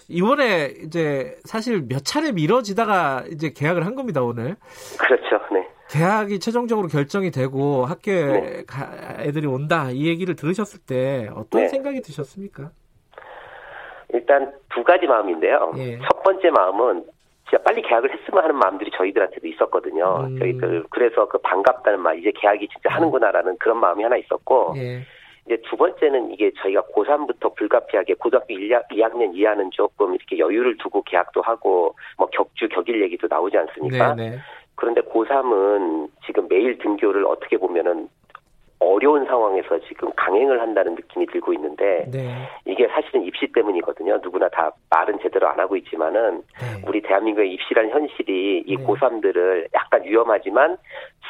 이번에 이제 사실 몇 차례 미뤄지다가 이제 계약을 한 겁니다, 오늘. 그렇죠, 네. 계약이 최종적으로 결정이 되고 학교에 네. 애들이 온다, 이 얘기를 들으셨을 때 어떤 네. 생각이 드셨습니까? 일단 두 가지 마음인데요. 예. 첫 번째 마음은 진짜 빨리 계약을 했으면 하는 마음들이 저희들한테도 있었거든요. 저희들 그래서 반갑다는 말, 이제 계약이 진짜 하는구나라는 그런 마음이 하나 있었고 예. 이제 두 번째는 이게 저희가 고3부터 불가피하게 고등학교 2학년 이하는 조금 이렇게 여유를 두고 계약도 하고 뭐 격주 격일 얘기도 나오지 않습니까? 네네. 그런데 고3은 지금 매일 등교를 어떻게 보면은 어려운 상황에서 지금 강행을 한다는 느낌이 들고 있는데 네. 이게 사실은 입시 때문이거든요. 누구나 다 말은 제대로 안 하고 있지만은 네. 우리 대한민국의 입시라는 현실이 이 네. 고3들을 약간 위험하지만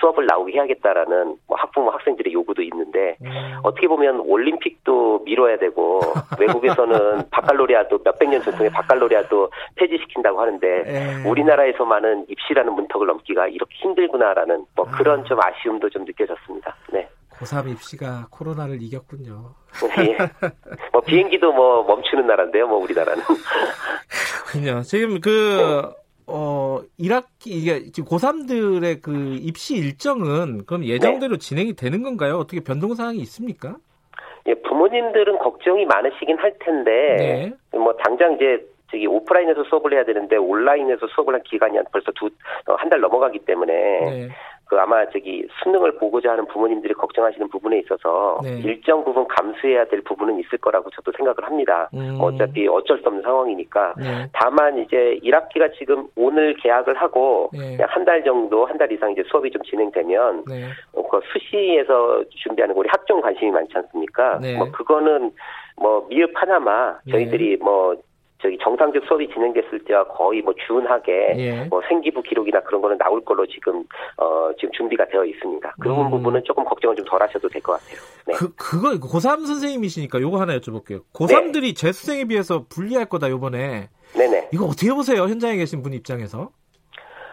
수업을 나오게 해야겠다라는 뭐 학부모 학생들의 요구도 있는데 어떻게 보면 올림픽도 미뤄야 되고 외국에서는 바칼로리아도 몇백 년 전통의 바칼로리아도 폐지시킨다고 하는데 네. 우리나라에서만은 입시라는 문턱을 넘기가 이렇게 힘들구나라는 그런 좀 아쉬움도 좀 느껴졌습니다. 네. 고3 입시가 코로나를 이겼군요. 예. 뭐 비행기도 뭐 멈추는 나라인데요, 뭐 우리나라는. 그냥 지금 그 1학기 이게 지금 고3들의 그 입시 일정은 그럼 예정대로 네. 진행이 되는 건가요? 어떻게 변동 사항이 있습니까? 예, 부모님들은 걱정이 많으시긴 할 텐데 네. 뭐 당장 이제 저기 오프라인에서 수업을 해야 되는데 온라인에서 수업을 한 기간이 벌써 한 달 넘어가기 때문에. 네. 그 아마 저기 수능을 보고자 하는 부모님들이 걱정하시는 부분에 있어서 네. 일정 부분 감수해야 될 부분은 있을 거라고 저도 생각을 합니다. 어차피 어쩔 수 없는 상황이니까. 네. 다만 이제 1학기가 지금 오늘 개학을 하고 네. 한 달 정도, 한 달 이상 이제 수업이 좀 진행되면 네. 그 수시에서 준비하는 거 우리 학종 관심이 많지 않습니까? 네. 뭐 그거는 뭐 미흡 하나마 저희들이 네. 뭐 저기 정상적 수업이 진행됐을 때와 거의 뭐 준하게 예. 뭐 생기부 기록이나 그런 거는 나올 걸로 지금 지금 준비가 되어 있습니다. 그런 부분은 조금 걱정을 좀 덜 하셔도 될 것 같아요. 네. 그거 고3 선생님이시니까 요거 하나 여쭤볼게요. 고3들이 네. 재수생에 비해서 불리할 거다 요번에. 네네. 이거 어떻게 보세요? 현장에 계신 분 입장에서?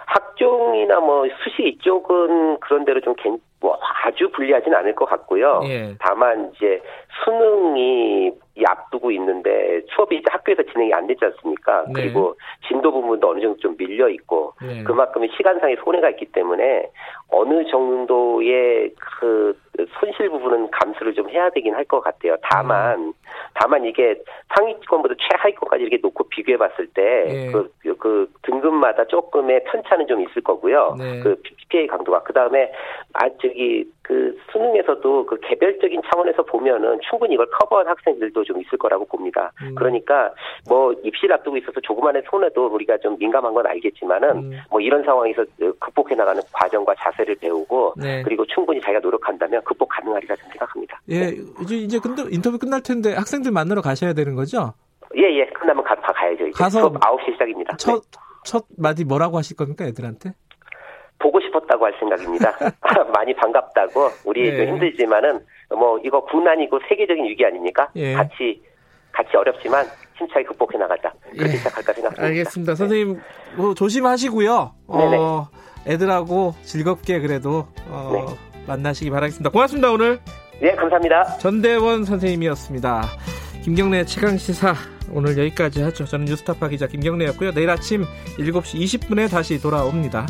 학종이나 뭐 수시 이쪽은 그런 대로 좀 뭐 아주 불리하진 않을 것 같고요. 예. 다만 이제 수능이 앞두고 있는데 수업이 이제 학교에서 진행이 안 되지 않습니까? 네. 그리고 진도 부분도 어느 정도 좀 밀려 있고 네. 그만큼의 시간상의 손해가 있기 때문에 어느 정도의 그 손실 부분은 감수를 좀 해야 되긴 할 것 같아요. 다만 이게 상위권보다 최하위권까지 이렇게 놓고 비교해 봤을 때 그 등급마다 조금의 편차는 좀 있을 거고요. 네. 그 PPA 강도가 그다음에 그 수능에서도 그 개별적인 차원에서 보면은 충분히 이걸 커버한 학생들도 좀 있을 거라고 봅니다. 그러니까 뭐 입시를 앞두고 있어서 조그만한 손해도 우리가 좀 민감한 건 알겠지만은 뭐 이런 상황에서 극복해 나가는 과정과 자세를 배우고 네. 그리고 충분히 자기가 노력한다면 극복 가능하리라 생각합니다. 예, 네. 이제 근데 인터뷰 끝날 텐데 학생들 만나러 가셔야 되는 거죠? 예, 끝나면 가야죠. 이제 가서 수업 9시 시작입니다. 첫 마디 뭐라고 하실 겁니까, 애들한테? 보고 싶었다고 할 생각입니다. 많이 반갑다고. 우리 네. 힘들지만은 뭐 이거 국난이고 세계적인 위기 아닙니까? 예. 같이 어렵지만 힘차게 극복해 나가자. 그렇게 예. 시작할까 생각합니다. 알겠습니다. 선생님 네. 조심하시고요. 애들하고 즐겁게 그래도 네. 만나시기 바라겠습니다. 고맙습니다 오늘. 예, 감사합니다. 전대원 선생님이었습니다. 김경래 최강시사 오늘 여기까지 하죠. 저는 뉴스타파 기자 김경래였고요. 내일 아침 7시 20분에 다시 돌아옵니다.